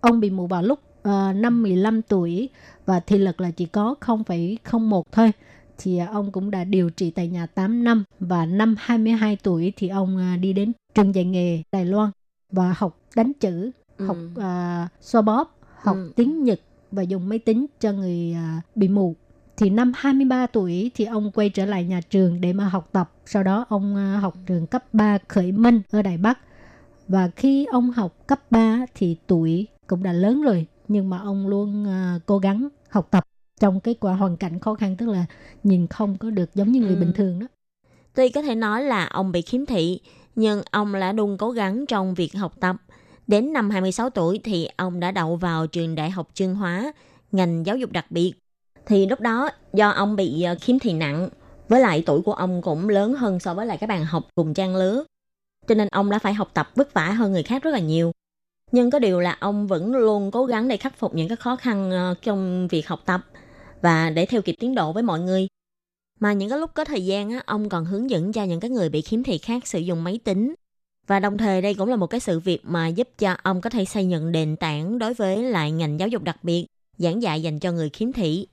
Ông bị mù vào lúc uh, năm mười lăm tuổi và thị lực là chỉ có không phẩy không một thôi. Thì uh, ông cũng đã điều trị tại nhà tám năm và năm hai mươi hai tuổi thì ông uh, đi đến trường dạy nghề Đài Loan và học đánh chữ, ừ. học uh, xoa bóp, học ừ. tiếng Nhật và dùng máy tính cho người uh, bị mù. Thì năm hai mươi ba tuổi thì ông quay trở lại nhà trường để mà học tập. Sau đó ông uh, học trường cấp ba Khởi Minh ở Đài Bắc. Và khi ông học cấp ba thì tuổi cũng đã lớn rồi, nhưng mà ông luôn uh, cố gắng học tập trong cái hoàn cảnh khó khăn, tức là nhìn không có được giống như người ừ. bình thường đó. Tuy có thể nói là ông bị khiếm thị, nhưng ông đã luôn cố gắng trong việc học tập. Đến năm hai mươi sáu tuổi thì ông đã đậu vào trường Đại học Chương Hóa, ngành giáo dục đặc biệt. Thì lúc đó do ông bị khiếm thị nặng, với lại tuổi của ông cũng lớn hơn so với lại các bạn học cùng trang lứa, cho nên ông đã phải học tập vất vả hơn người khác rất là nhiều. Nhưng có điều là ông vẫn luôn cố gắng để khắc phục những cái khó khăn trong việc học tập và để theo kịp tiến độ với mọi người. Mà những cái lúc có thời gian á, ông còn hướng dẫn cho những cái người bị khiếm thị khác sử dụng máy tính. Và đồng thời đây cũng là một cái sự việc mà giúp cho ông có thể xây dựng nền tảng đối với lại ngành giáo dục đặc biệt, giảng dạy dành cho người khiếm thị.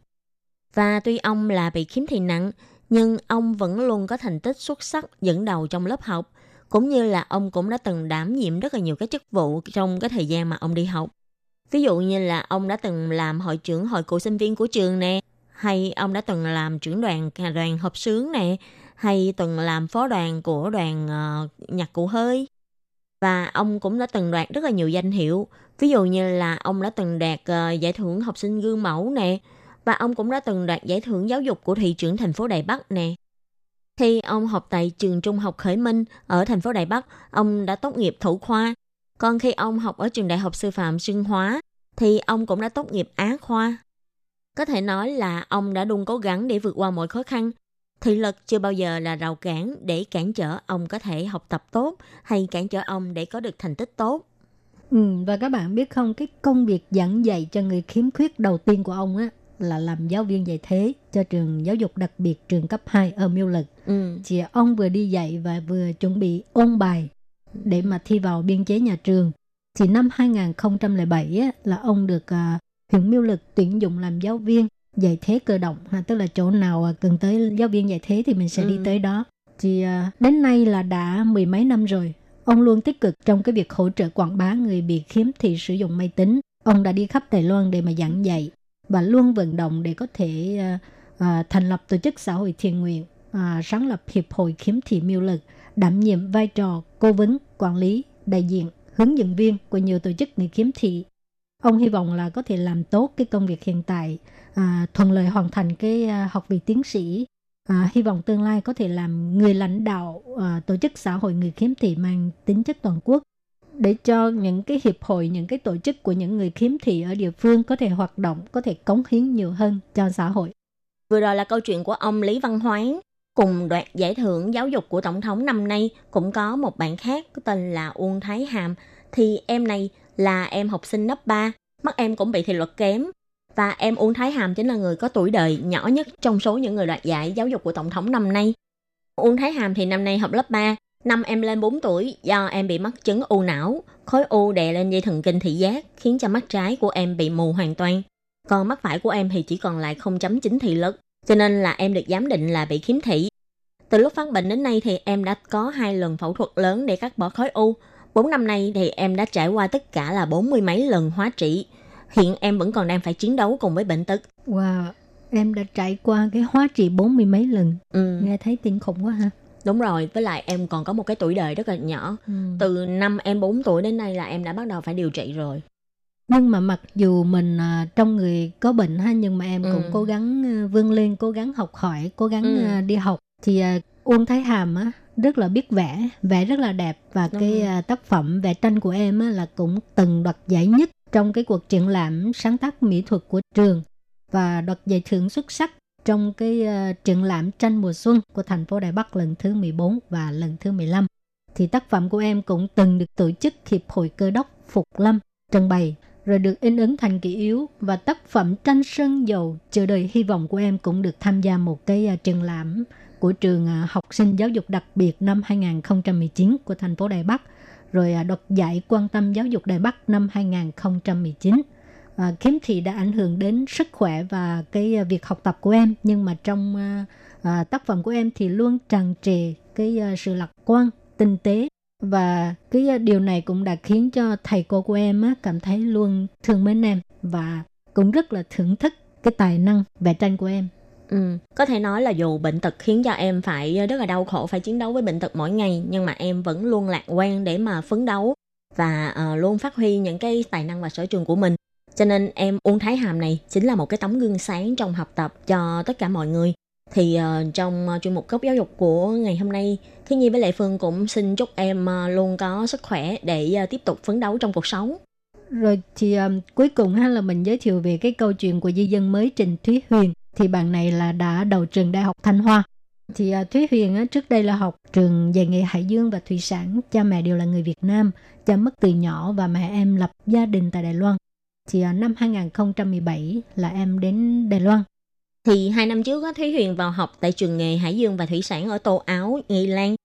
Và tuy ông là bị khiếm thị nặng, nhưng ông vẫn luôn có thành tích xuất sắc dẫn đầu trong lớp học, cũng như là ông cũng đã từng đảm nhiệm rất là nhiều cái chức vụ trong cái thời gian mà ông đi học. Ví dụ như là ông đã từng làm hội trưởng hội cựu sinh viên của trường nè, hay ông đã từng làm trưởng đoàn đoàn hợp xướng nè, hay từng làm phó đoàn của đoàn uh, nhạc cụ hơi. Và ông cũng đã từng đoạt rất là nhiều danh hiệu. Ví dụ như là ông đã từng đạt uh, giải thưởng học sinh gương mẫu nè, và ông cũng đã từng đoạt giải thưởng giáo dục của thị trưởng thành phố Đài Bắc nè. Khi ông học tại trường Trung học Khởi Minh ở thành phố Đài Bắc, ông đã tốt nghiệp thủ khoa. Còn khi ông học ở trường Đại học Sư phạm Xuyên Hóa, thì ông cũng đã tốt nghiệp Á khoa. Có thể nói là ông đã luôn cố gắng để vượt qua mọi khó khăn. Thị lực chưa bao giờ là rào cản để cản trở ông có thể học tập tốt hay cản trở ông để có được thành tích tốt. Ừ, và các bạn biết không, cái công việc giảng dạy cho người khiếm khuyết đầu tiên của ông á, là làm giáo viên dạy thế cho trường giáo dục đặc biệt trường cấp hai ở Miêu Lực. Ừ. Thì ông vừa đi dạy và vừa chuẩn bị ôn bài để mà thi vào biên chế nhà trường. Thì năm hai không không bảy á, là ông được à, huyện Miêu Lực tuyển dụng làm giáo viên dạy thế cơ động. À, tức là chỗ nào cần tới giáo viên dạy thế thì mình sẽ ừ. đi tới đó. Thì à, đến nay là đã mười mấy năm rồi. Ông luôn tích cực trong cái việc hỗ trợ quảng bá người bị khiếm thị sử dụng máy tính. Ông đã đi khắp Đài Loan để mà giảng dạy và luôn vận động để có thể à, thành lập tổ chức xã hội thiện nguyện, à, sáng lập Hiệp hội Khiếm thị Miêu Lực, đảm nhiệm vai trò cố vấn, quản lý, đại diện, hướng dẫn viên của nhiều tổ chức người khiếm thị. Ông hy vọng là có thể làm tốt cái công việc hiện tại, à, thuận lợi hoàn thành cái à, học vị tiến sĩ, à, hy vọng tương lai có thể làm người lãnh đạo à, tổ chức xã hội người khiếm thị mang tính chất toàn quốc, để cho những cái hiệp hội, những cái tổ chức của những người khiếm thị ở địa phương có thể hoạt động, có thể cống hiến nhiều hơn cho xã hội. Vừa rồi là câu chuyện của ông Lý Văn Hoán. Cùng đoạt giải thưởng giáo dục của Tổng thống năm nay cũng có một bạn khác có tên là Uông Thái Hàm. Thì em này là em học sinh lớp ba, mắt em cũng bị thị lực kém. Và em Uông Thái Hàm chính là người có tuổi đời nhỏ nhất trong số những người đoạt giải giáo dục của Tổng thống năm nay. Uông Thái Hàm thì năm nay học lớp ba, năm em lên bốn tuổi do em bị mắc chứng u não, khối u đè lên dây thần kinh thị giác khiến cho mắt trái của em bị mù hoàn toàn. Còn mắt phải của em thì chỉ còn lại không chấm chín thị lực, cho nên là em được giám định là bị khiếm thị. Từ lúc phát bệnh đến nay thì em đã có hai lần phẫu thuật lớn để cắt bỏ khối u. bốn năm nay thì em đã trải qua tất cả là bốn mươi mấy lần hóa trị. Hiện em vẫn còn đang phải chiến đấu cùng với bệnh tật. Wow, em đã trải qua cái hóa trị bốn mươi mấy lần. Ừ. Nghe thấy kinh khủng quá ha. Đúng rồi, với lại em còn có một cái tuổi đời rất là nhỏ. Ừ. Từ năm em bốn tuổi đến nay là em đã bắt đầu phải điều trị rồi. Nhưng mà mặc dù mình à, trong người có bệnh ha, nhưng mà em ừ. cũng cố gắng à, vươn lên, cố gắng học hỏi, cố gắng ừ. à, đi học. Thì à, Uông Thái Hàm á, rất là biết vẽ, vẽ rất là đẹp. Và đúng cái à, tác phẩm vẽ tranh của em á, là cũng từng đoạt giải nhất trong cái cuộc triển lãm sáng tác mỹ thuật của trường và đoạt giải thưởng xuất sắc trong cái uh, triển lãm tranh mùa xuân của thành phố Đài Bắc lần thứ mười bốn và lần thứ mười lăm. Thì tác phẩm của em cũng từng được tổ chức Hiệp hội Cơ đốc Phục Lâm trưng bày, rồi được in ấn thành kỷ yếu, và tác phẩm tranh sơn dầu Chờ Đời Hy Vọng của em cũng được tham gia một cái uh, triển lãm của trường uh, học sinh giáo dục đặc biệt năm hai không một chín của thành phố Đài Bắc, rồi đoạt giải Quan tâm Giáo dục Đài Bắc năm hai không một chín. À, khiếm thị đã ảnh hưởng đến sức khỏe và cái việc học tập của em, nhưng mà trong à, à, tác phẩm của em thì luôn tràn trề cái à, sự lạc quan, tinh tế, và cái à, điều này cũng đã khiến cho thầy cô của em á, cảm thấy luôn thương mến em và cũng rất là thưởng thức cái tài năng vẽ tranh của em. Ừ, có thể nói là dù bệnh tật khiến cho em phải rất là đau khổ, phải chiến đấu với bệnh tật mỗi ngày, nhưng mà em vẫn luôn lạc quan để mà phấn đấu và uh, luôn phát huy những cái tài năng và sở trường của mình. Cho nên em Uông Thái Hàm này chính là một cái tấm gương sáng trong học tập cho tất cả mọi người. Thì uh, trong uh, chuyên mục Góc Giáo dục của ngày hôm nay, Khiết Nhi với Lệ Phương cũng xin chúc em uh, luôn có sức khỏe để uh, tiếp tục phấn đấu trong cuộc sống. Rồi thì um, cuối cùng ha, là mình giới thiệu về cái câu chuyện của di dân mới Trịnh Thúy Huyền. Thì bạn này là đã đậu trường Đại học Thanh Hoa. Thì Thúy Huyền trước đây là học trường dạy nghề hải dương và thủy sản. Cha mẹ đều là người Việt Nam. Cha mất từ nhỏ và mẹ em lập gia đình tại Đài Loan. Thì năm hai không một bảy là em đến Đài Loan. Thì hai năm trước Thúy Huyền vào học tại trường nghề hải dương và thủy sản ở Tô Áo, Nghi Lan.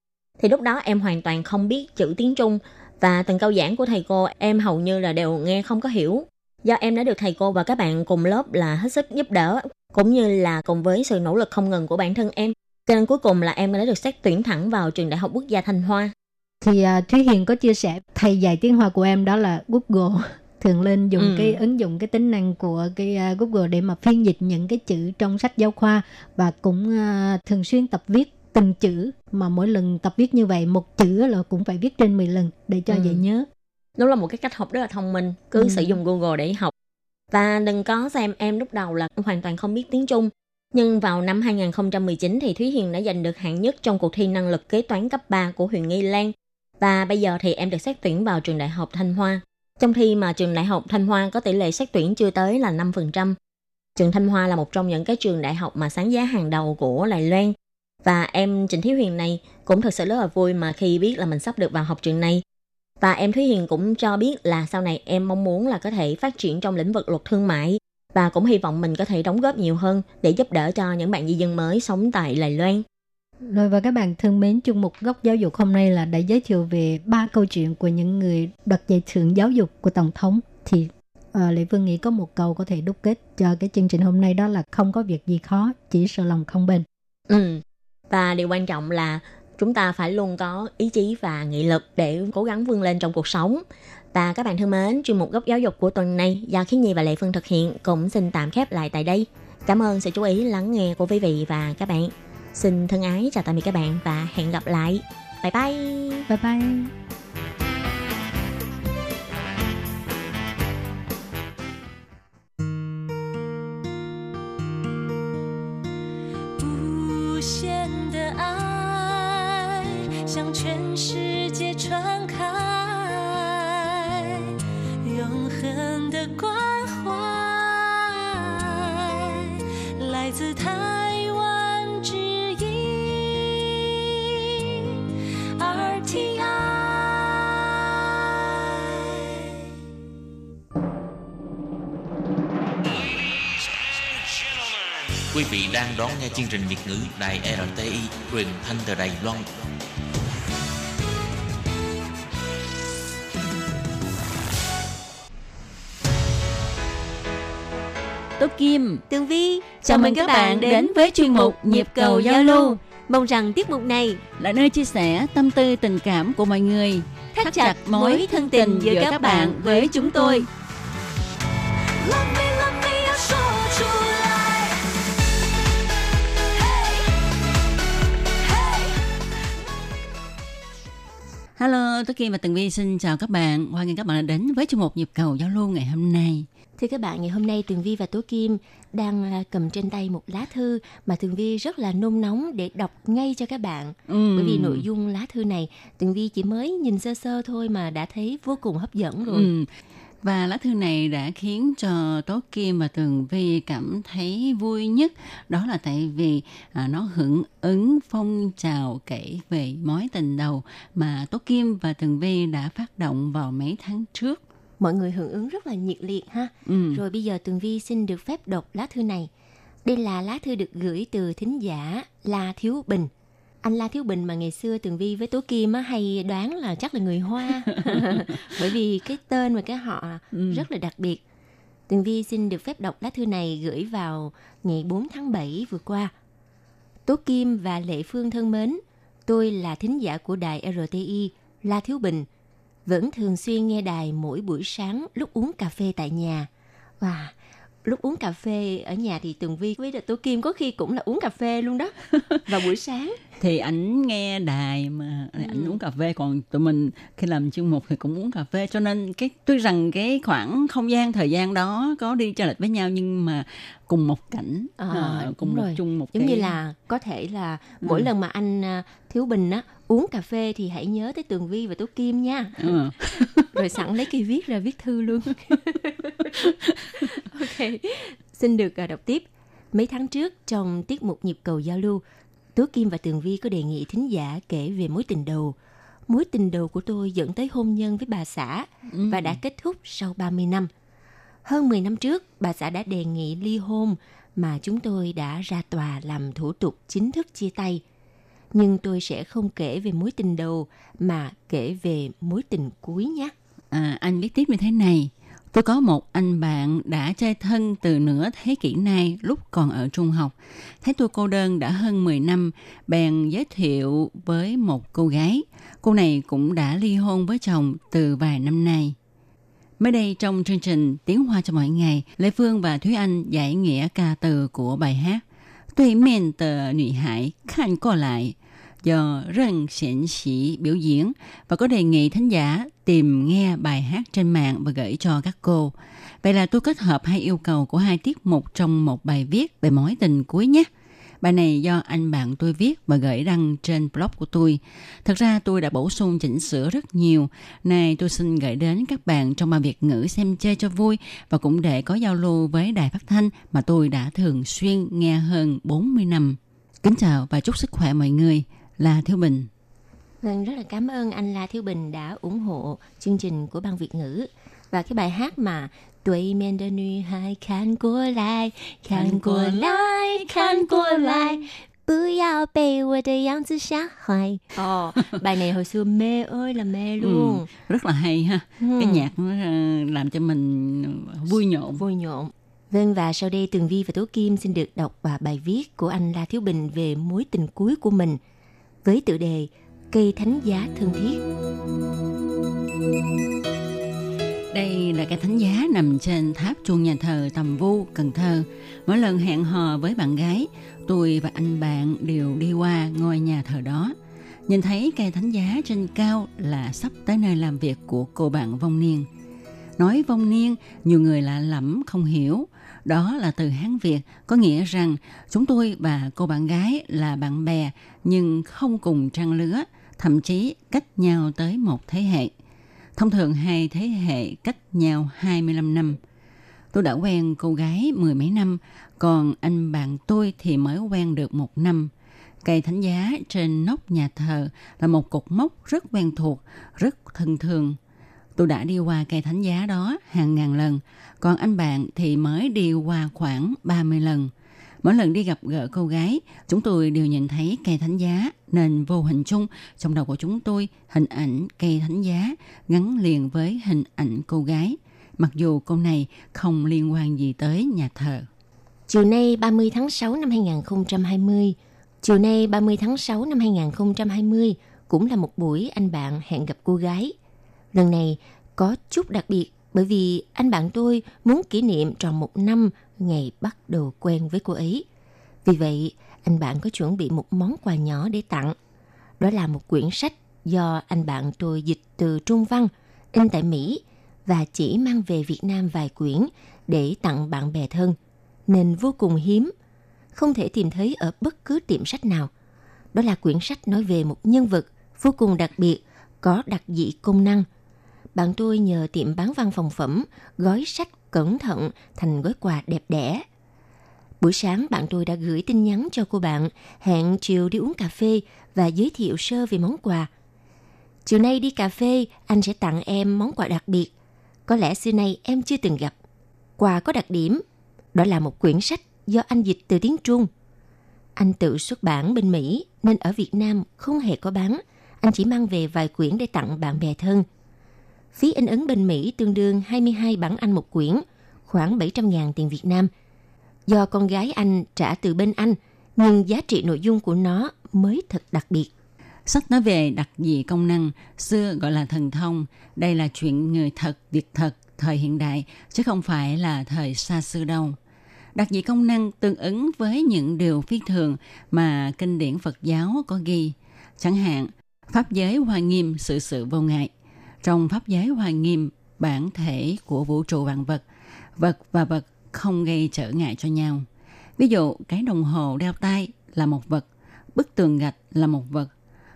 Thì lúc đó em hoàn toàn không biết chữ tiếng Trung. Và từng câu giảng của thầy cô em hầu như là đều nghe không có hiểu. Do em đã được thầy cô và các bạn cùng lớp là hết sức giúp đỡ, cũng như là cùng với sự nỗ lực không ngừng của bản thân em, cho nên cuối cùng là em đã được xét tuyển thẳng vào trường Đại học Quốc gia Thanh Hoa. Thì uh, Thúy Hiền có chia sẻ thầy dạy tiếng Hoa của em đó là Google, thường lên dùng ừ. cái ứng dụng cái tính năng của cái uh, Google để mà phiên dịch những cái chữ trong sách giáo khoa, và cũng uh, thường xuyên tập viết từng chữ, mà mỗi lần tập viết như vậy một chữ là cũng phải viết trên mười lần để cho ừ. dễ nhớ. Đó là một cái cách học rất là thông minh, cứ ừ. sử dụng Google để học. Và đừng có xem em lúc đầu là hoàn toàn không biết tiếng Trung. Nhưng vào năm hai không một chín thì Thúy Hiền đã giành được hạng nhất trong cuộc thi năng lực kế toán cấp ba của huyện Nghi Lan. Và bây giờ thì em được xét tuyển vào trường Đại học Thanh Hoa. Trong khi mà trường Đại học Thanh Hoa có tỷ lệ xét tuyển chưa tới là năm phần trăm. Trường Thanh Hoa là một trong những cái trường đại học mà sáng giá hàng đầu của Đài Loan. Và em Trịnh Thúy Hiền này cũng thật sự rất là vui mà khi biết là mình sắp được vào học trường này. Và em Thúy Hiền cũng cho biết là sau này em mong muốn là có thể phát triển trong lĩnh vực luật thương mại, và cũng hy vọng mình có thể đóng góp nhiều hơn để giúp đỡ cho những bạn di dân mới sống tại Đài Loan. Rồi, và các bạn thân mến, chuyên mục Góc Giáo dục hôm nay là đã giới thiệu về ba câu chuyện của những người đoạt giải thưởng giáo dục của Tổng thống. Thì à, Lệ Phương nghĩ có một câu có thể đúc kết cho cái chương trình hôm nay, đó là không có việc gì khó, chỉ sợ lòng không bền. Ừ, và điều quan trọng là chúng ta phải luôn có ý chí và nghị lực để cố gắng vươn lên trong cuộc sống. Và các bạn thân mến, chuyên mục Góc Giáo dục của tuần này do Khiết Nhi và Lệ Phương thực hiện cũng xin tạm khép lại tại đây. Cảm ơn sự chú ý lắng nghe của quý vị và các bạn. Xin thân ái chào tạm biệt các bạn và hẹn gặp lại. Bye bye. Bye bye. R T I Quý vị đang đón nghe chương trình Việt ngữ Đài rờ tê i truyền thanh từ Đài Loan. Tố Kim, Tường Vi, chào mừng các bạn đến với chuyên mục Nhịp cầu giao lưu. Mong rằng tiết mục này là nơi chia sẻ tâm tư tình cảm của mọi người, thắt chặt mối thân tình giữa các bạn với chúng tôi. Hello, Tố Kim và Tường Vi xin chào các bạn. Hoan nghênh các bạn đã đến với chương mục Nhịp cầu giao lưu ngày hôm nay. Thưa các bạn, ngày hôm nay Tường Vi và Tố Kim đang cầm trên tay một lá thư mà Tường Vi rất là nôn nóng để đọc ngay cho các bạn. Ừ. Bởi vì nội dung lá thư này Tường Vi chỉ mới nhìn sơ sơ thôi mà đã thấy vô cùng hấp dẫn rồi. Ừ. Và lá thư này đã khiến cho Tố Kim và Tường Vi cảm thấy vui nhất. Đó là tại vì à, nó hưởng ứng phong trào kể về mối tình đầu mà Tố Kim và Tường Vi đã phát động vào mấy tháng trước. Mọi người hưởng ứng rất là nhiệt liệt ha. Ừ. Rồi bây giờ Tường Vi xin được phép đọc lá thư này. Đây là lá thư được gửi từ thính giả La Thiếu Bình. Anh La Thiếu Bình mà ngày xưa Tường Vi với Tố Kim á, hay đoán là chắc là người Hoa. Bởi vì cái tên và cái họ ừ. rất là đặc biệt. Tường Vi xin được phép đọc lá thư này gửi vào ngày bốn tháng bảy vừa qua. Tố Kim và Lệ Phương thân mến, tôi là thính giả của đài rờ tê i La Thiếu Bình. Vẫn thường xuyên nghe đài mỗi buổi sáng lúc uống cà phê tại nhà. Wow. Lúc uống cà phê ở nhà thì Tường Vi với Tố Kim có khi cũng là uống cà phê luôn đó. Vào buổi sáng thì ảnh nghe đài mà ảnh ừ. uống cà phê, còn tụi mình khi làm chương mục thì cũng uống cà phê, cho nên cái tuy rằng cái khoảng không gian thời gian đó có đi chênh lệch với nhau nhưng mà cùng một cảnh à, à, cùng một rồi. chung một giống cái... như là có thể là mỗi ừ. lần mà anh Thiếu Bình á uống cà phê thì hãy nhớ tới Tường Vi và Tố Kim nha. Ừ. Rồi sẵn lấy cây viết ra viết thư luôn. Ok, xin được đọc tiếp. Mấy tháng trước trong tiết mục Nhịp cầu giao lưu, Tố Kim và Tường Vi có đề nghị thính giả kể về mối tình đầu. Mối tình đầu của tôi dẫn tới hôn nhân với bà xã ừ. và đã kết thúc sau ba mươi năm. Hơn mười năm trước, bà xã đã đề nghị ly hôn mà chúng tôi đã ra tòa làm thủ tục chính thức chia tay. Nhưng tôi sẽ không kể về mối tình đầu mà kể về mối tình cuối nhé. À, anh viết tiếp như thế này. Tôi có một anh bạn đã chơi thân từ nửa thế kỷ nay lúc còn ở trung học. Thấy tôi cô đơn đã hơn mười năm, bèn giới thiệu với một cô gái. Cô này cũng đã ly hôn với chồng từ vài năm nay. Mới đây trong chương trình Tiếng Hoa cho mỗi ngày, Lê Phương và Thúy Anh giải nghĩa ca từ của bài hát Tuy miền tờ nữ hải khanh co lại do Rần Xỉn Sĩ biểu diễn và có đề nghị thính giả tìm nghe bài hát trên mạng và gửi cho các cô. Vậy là tôi kết hợp hai yêu cầu của hai tiết mục trong một bài viết về mối tình cuối nhé. Bài này do anh bạn tôi viết và gửi đăng trên blog của tôi. Thật ra tôi đã bổ sung chỉnh sửa rất nhiều. Này tôi xin gửi đến các bạn trong ban Việt ngữ xem chơi cho vui và cũng để có giao lưu với đài phát thanh mà tôi đã thường xuyên nghe hơn bốn mươi năm. Kính chào và chúc sức khỏe mọi người. La Thiếu Bình. Vâng, rất là cảm ơn anh La Thiếu Bình đã ủng hộ chương trình của ban Việt ngữ. Và cái bài hát mà Tuy men đơn nữ hài khăn của lại, khăn của lại, khăn của lại, bứ yào bê vô đề yang zi xa hoài. Ồ, bài này hồi xưa mê ơi là mê luôn. Ừ, rất là hay ha. Ừ. Cái nhạc nó làm cho mình vui nhộn. Vui nhộn. Vâng, và sau đây Tường Vi và Tố Kim xin được đọc bài viết của anh La Thiếu Bình về mối tình cuối của mình. Với tựa đề Cây Thánh Giá Thân Thiết. Đây là cây thánh giá nằm trên tháp chuông nhà thờ Tầm Vu, Cần Thơ. Mỗi lần hẹn hò với bạn gái, tôi và anh bạn đều đi qua ngôi nhà thờ đó. Nhìn thấy cây thánh giá trên cao là sắp tới nơi làm việc của cô bạn vong niên. Nói vong niên, nhiều người lạ lẫm không hiểu. Đó là từ Hán Việt, có nghĩa rằng chúng tôi và cô bạn gái là bạn bè nhưng không cùng trang lứa, thậm chí cách nhau tới một thế hệ. Thông thường hai thế hệ cách nhau hai mươi lăm năm. Tôi đã quen cô gái mười mấy năm, còn anh bạn tôi thì mới quen được một năm. Cây thánh giá trên nóc nhà thờ là một cột mốc rất quen thuộc, rất thân thương. Tôi đã đi qua cây thánh giá đó hàng ngàn lần, còn anh bạn thì mới đi qua khoảng ba mươi lần. Mỗi lần đi gặp gỡ cô gái, chúng tôi đều nhìn thấy cây thánh giá, nên vô hình chung trong đầu của chúng tôi hình ảnh cây thánh giá gắn liền với hình ảnh cô gái, mặc dù cô này không liên quan gì tới nhà thờ. Chiều nay ba mươi tháng sáu năm hai nghìn không trăm hai mươi, chiều nay ba mươi tháng sáu năm hai nghìn không trăm hai mươi cũng là một buổi anh bạn hẹn gặp cô gái. Lần này có chút đặc biệt bởi vì anh bạn tôi muốn kỷ niệm tròn một năm ngày bắt đầu quen với cô ấy. Vì vậy, anh bạn có chuẩn bị một món quà nhỏ để tặng. Đó là một quyển sách do anh bạn tôi dịch từ Trung Văn, in tại Mỹ và chỉ mang về Việt Nam vài quyển để tặng bạn bè thân, nên vô cùng hiếm, không thể tìm thấy ở bất cứ tiệm sách nào. Đó là quyển sách nói về một nhân vật vô cùng đặc biệt, có đặc dị công năng. Bạn tôi nhờ tiệm bán văn phòng phẩm gói sách cẩn thận thành gói quà đẹp đẽ. Buổi sáng bạn tôi đã gửi tin nhắn cho cô bạn, hẹn chiều đi uống cà phê và giới thiệu sơ về món quà. Chiều nay đi cà phê, anh sẽ tặng em món quà đặc biệt. Có lẽ xưa nay em chưa từng gặp. Quà có đặc điểm, đó là một quyển sách do anh dịch từ tiếng Trung. Anh tự xuất bản bên Mỹ nên ở Việt Nam không hề có bán. Anh chỉ mang về vài quyển để tặng bạn bè thân. Phí in ấn bên Mỹ tương đương hai mươi hai bản Anh một quyển, khoảng bảy trăm nghìn tiền Việt Nam. Do con gái anh trả từ bên Anh, nhưng giá trị nội dung của nó mới thật đặc biệt. Sách nói về đặc dị công năng, xưa gọi là thần thông. Đây là chuyện người thật, việc thật, thời hiện đại, chứ không phải là thời xa xưa đâu. Đặc dị công năng tương ứng với những điều phi thường mà kinh điển Phật giáo có ghi. Chẳng hạn, Pháp giới Hoa Nghiêm sự sự vô ngại. Trong Pháp giới Hoa Nghiêm, bản thể của vũ trụ vạn vật, vật và vật không gây trở ngại cho nhau. Ví dụ, cái đồng hồ đeo tay là một vật, bức tường gạch là một vật.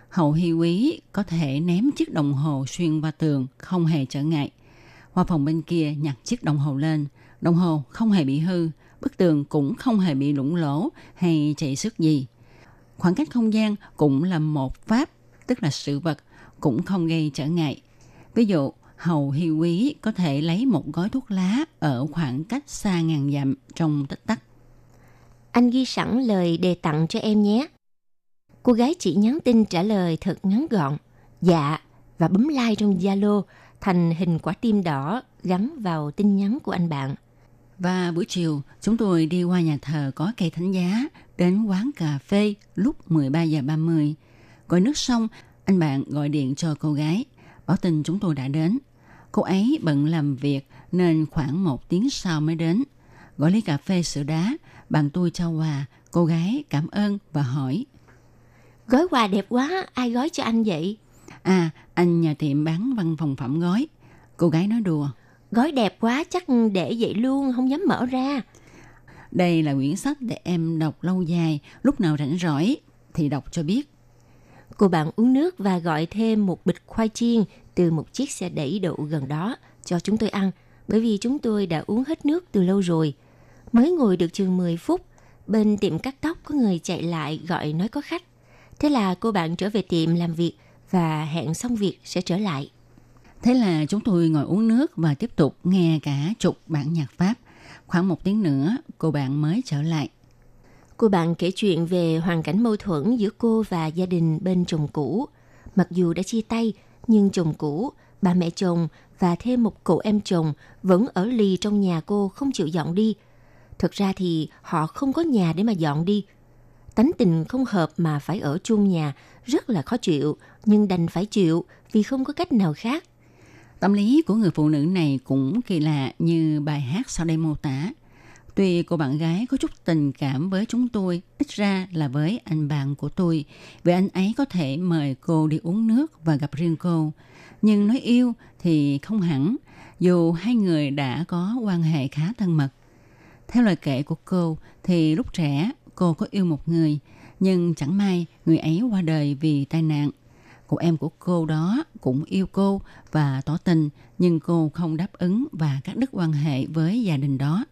Hậu Hy Quý có thể ném chiếc đồng hồ xuyên qua tường, không hề trở ngại. Hoa Phòng bên kia nhặt chiếc đồng hồ lên, đồng hồ không hề bị hư, bức tường cũng không hề bị lủng lỗ hay chạy xước gì. Khoảng cách không gian cũng là một pháp, tức là sự vật, cũng không gây trở ngại. Ví dụ, Hầu Hy Quý có thể lấy một gói thuốc lá ở khoảng cách xa ngàn dặm trong tích tắc. Anh ghi sẵn lời đề tặng cho em nhé. Cô gái chỉ nhắn tin trả lời thật ngắn gọn, dạ, và bấm like trong Zalo thành hình quả tim đỏ gắn vào tin nhắn của anh bạn. Và buổi chiều, chúng tôi đi qua nhà thờ có cây thánh giá, đến quán cà phê lúc mười ba giờ ba mươi. Gọi nước xong, anh bạn gọi điện cho cô gái, báo tin chúng tôi đã đến. Cô ấy bận làm việc nên khoảng một tiếng sau mới đến. Gọi ly cà phê sữa đá, bạn tôi trao quà, cô gái cảm ơn và hỏi. Gói quà đẹp quá, ai gói cho anh vậy? À, anh nhà tiệm bán văn phòng phẩm gói. Cô gái nói đùa. Gói đẹp quá, chắc để vậy luôn, không dám mở ra. Đây là quyển sách để em đọc lâu dài, lúc nào rảnh rỗi thì đọc cho biết. Cô bạn uống nước và gọi thêm một bịch khoai chiên từ một chiếc xe đẩy đậu gần đó cho chúng tôi ăn, bởi vì chúng tôi đã uống hết nước từ lâu rồi. Mới ngồi được chừng mười phút, bên tiệm cắt tóc có người chạy lại gọi nói có khách. Thế là cô bạn trở về tiệm làm việc và hẹn xong việc sẽ trở lại. Thế là chúng tôi ngồi uống nước và tiếp tục nghe cả chục bản nhạc Pháp. Khoảng một tiếng nữa, cô bạn mới trở lại. Cô bạn kể chuyện về hoàn cảnh mâu thuẫn giữa cô và gia đình bên chồng cũ. Mặc dù đã chia tay, nhưng chồng cũ, bà mẹ chồng và thêm một cậu em chồng vẫn ở lì trong nhà cô không chịu dọn đi. Thực ra thì họ không có nhà để mà dọn đi. Tánh tình không hợp mà phải ở chung nhà rất là khó chịu, nhưng đành phải chịu vì không có cách nào khác. Tâm lý của người phụ nữ này cũng kỳ lạ như bài hát sau đây mô tả. Tuy cô bạn gái có chút tình cảm với chúng tôi, ít ra là với anh bạn của tôi, vì anh ấy có thể mời cô đi uống nước và gặp riêng cô. Nhưng nói yêu thì không hẳn, dù hai người đã có quan hệ khá thân mật. Theo lời kể của cô thì lúc trẻ cô có yêu một người, nhưng chẳng may người ấy qua đời vì tai nạn. Cậu em của cô đó cũng yêu cô và tỏ tình, nhưng cô không đáp ứng và cắt đứt quan hệ với gia đình đó.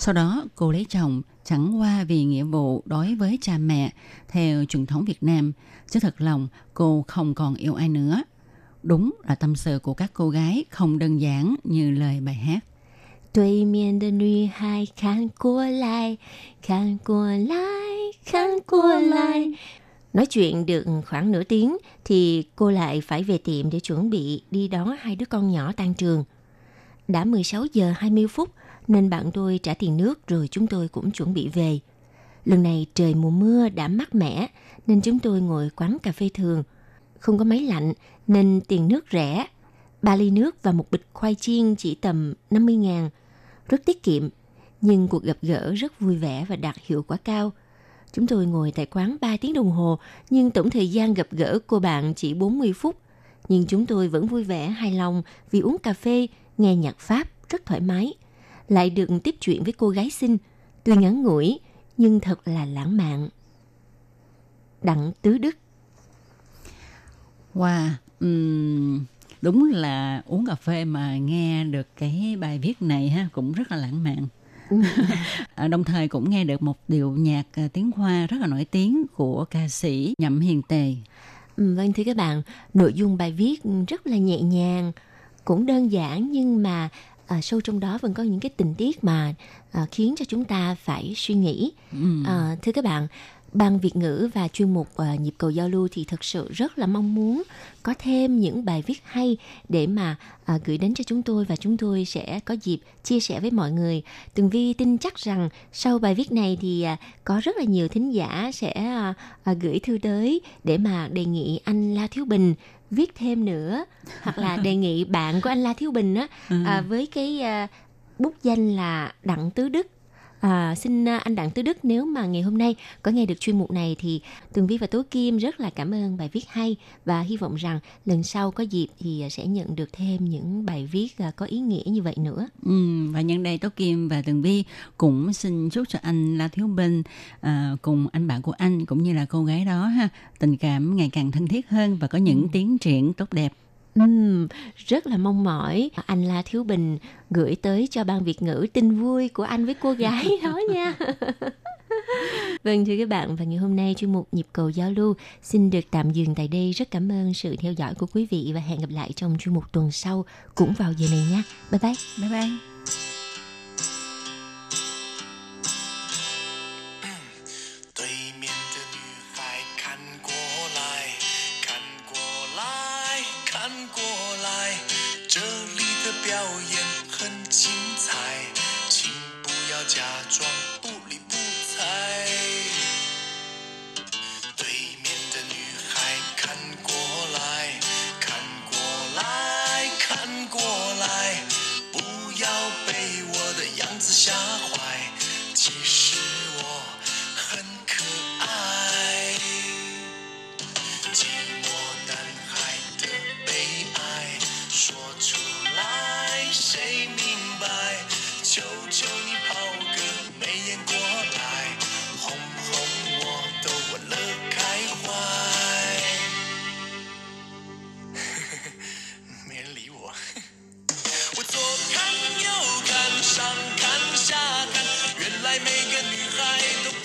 Sau đó cô lấy chồng chẳng qua vì nghĩa vụ đối với cha mẹ theo truyền thống Việt Nam, chứ thật lòng cô không còn yêu ai nữa. Đúng là tâm sự của các cô gái không đơn giản như lời bài hát. 对面的女孩看过来，看过来，看过来. Nói chuyện được khoảng nửa tiếng thì cô lại phải về tiệm để chuẩn bị đi đón hai đứa con nhỏ tan trường. Đã mười sáu giờ hai mươi phút nên bạn tôi trả tiền nước rồi chúng tôi cũng chuẩn bị về. Lần này trời mùa mưa đã mát mẻ nên chúng tôi ngồi quán cà phê thường. Không có máy lạnh nên tiền nước rẻ. Ba ly nước và một bịch khoai chiên chỉ tầm năm mươi ngàn. Rất tiết kiệm, nhưng cuộc gặp gỡ rất vui vẻ và đạt hiệu quả cao. Chúng tôi ngồi tại quán ba tiếng đồng hồ, nhưng tổng thời gian gặp gỡ cô bạn chỉ bốn mươi phút. Nhưng chúng tôi vẫn vui vẻ, hài lòng vì uống cà phê, nghe nhạc Pháp rất thoải mái. Lại được tiếp chuyện với cô gái xinh, tuy ngắn ngủi, nhưng thật là lãng mạn. Đặng Tứ Đức. Wow, um... đúng là uống cà phê mà nghe được cái bài viết này ha, cũng rất là lãng mạn. Đồng thời cũng nghe được một điệu nhạc tiếng Hoa rất là nổi tiếng của ca sĩ Nhậm Hiền Tề. Vâng thưa các bạn, nội dung bài viết rất là nhẹ nhàng, cũng đơn giản, nhưng mà à, sâu trong đó vẫn có những cái tình tiết mà à, khiến cho chúng ta phải suy nghĩ. Ừ. À, thưa các bạn, Ban Việt ngữ và chuyên mục uh, Nhịp cầu giao lưu thì thật sự rất là mong muốn có thêm những bài viết hay để mà uh, gửi đến cho chúng tôi, và chúng tôi sẽ có dịp chia sẻ với mọi người. Tường Vi tin chắc rằng sau bài viết này thì uh, có rất là nhiều thính giả sẽ uh, uh, gửi thư tới để mà đề nghị anh La Thiếu Bình viết thêm nữa, hoặc là đề nghị bạn của anh La Thiếu Bình á, uh, với cái uh, bút danh là Đặng Tứ Đức. À, xin anh Đặng Tứ Đức, nếu mà ngày hôm nay có nghe được chuyên mục này thì Tường Vi và Tố Kim rất là cảm ơn bài viết hay, và hy vọng rằng lần sau có dịp thì sẽ nhận được thêm những bài viết có ý nghĩa như vậy nữa. Ừ, và nhân đây Tố Kim và Tường Vi cũng xin chúc cho anh La Thiếu Bình à, cùng anh bạn của anh cũng như là cô gái đó ha, tình cảm ngày càng thân thiết hơn và có những tiến triển tốt đẹp. Uhm, rất là mong mỏi anh La Thiếu Bình gửi tới cho Ban Việt ngữ tin vui của anh với cô gái đó nha. Vâng thưa các bạn, và ngày hôm nay chuyên mục Nhịp cầu giao lưu xin được tạm dừng tại đây. Rất cảm ơn sự theo dõi của quý vị và hẹn gặp lại trong chuyên mục tuần sau cũng vào giờ này nha. Bye bye. Bye bye.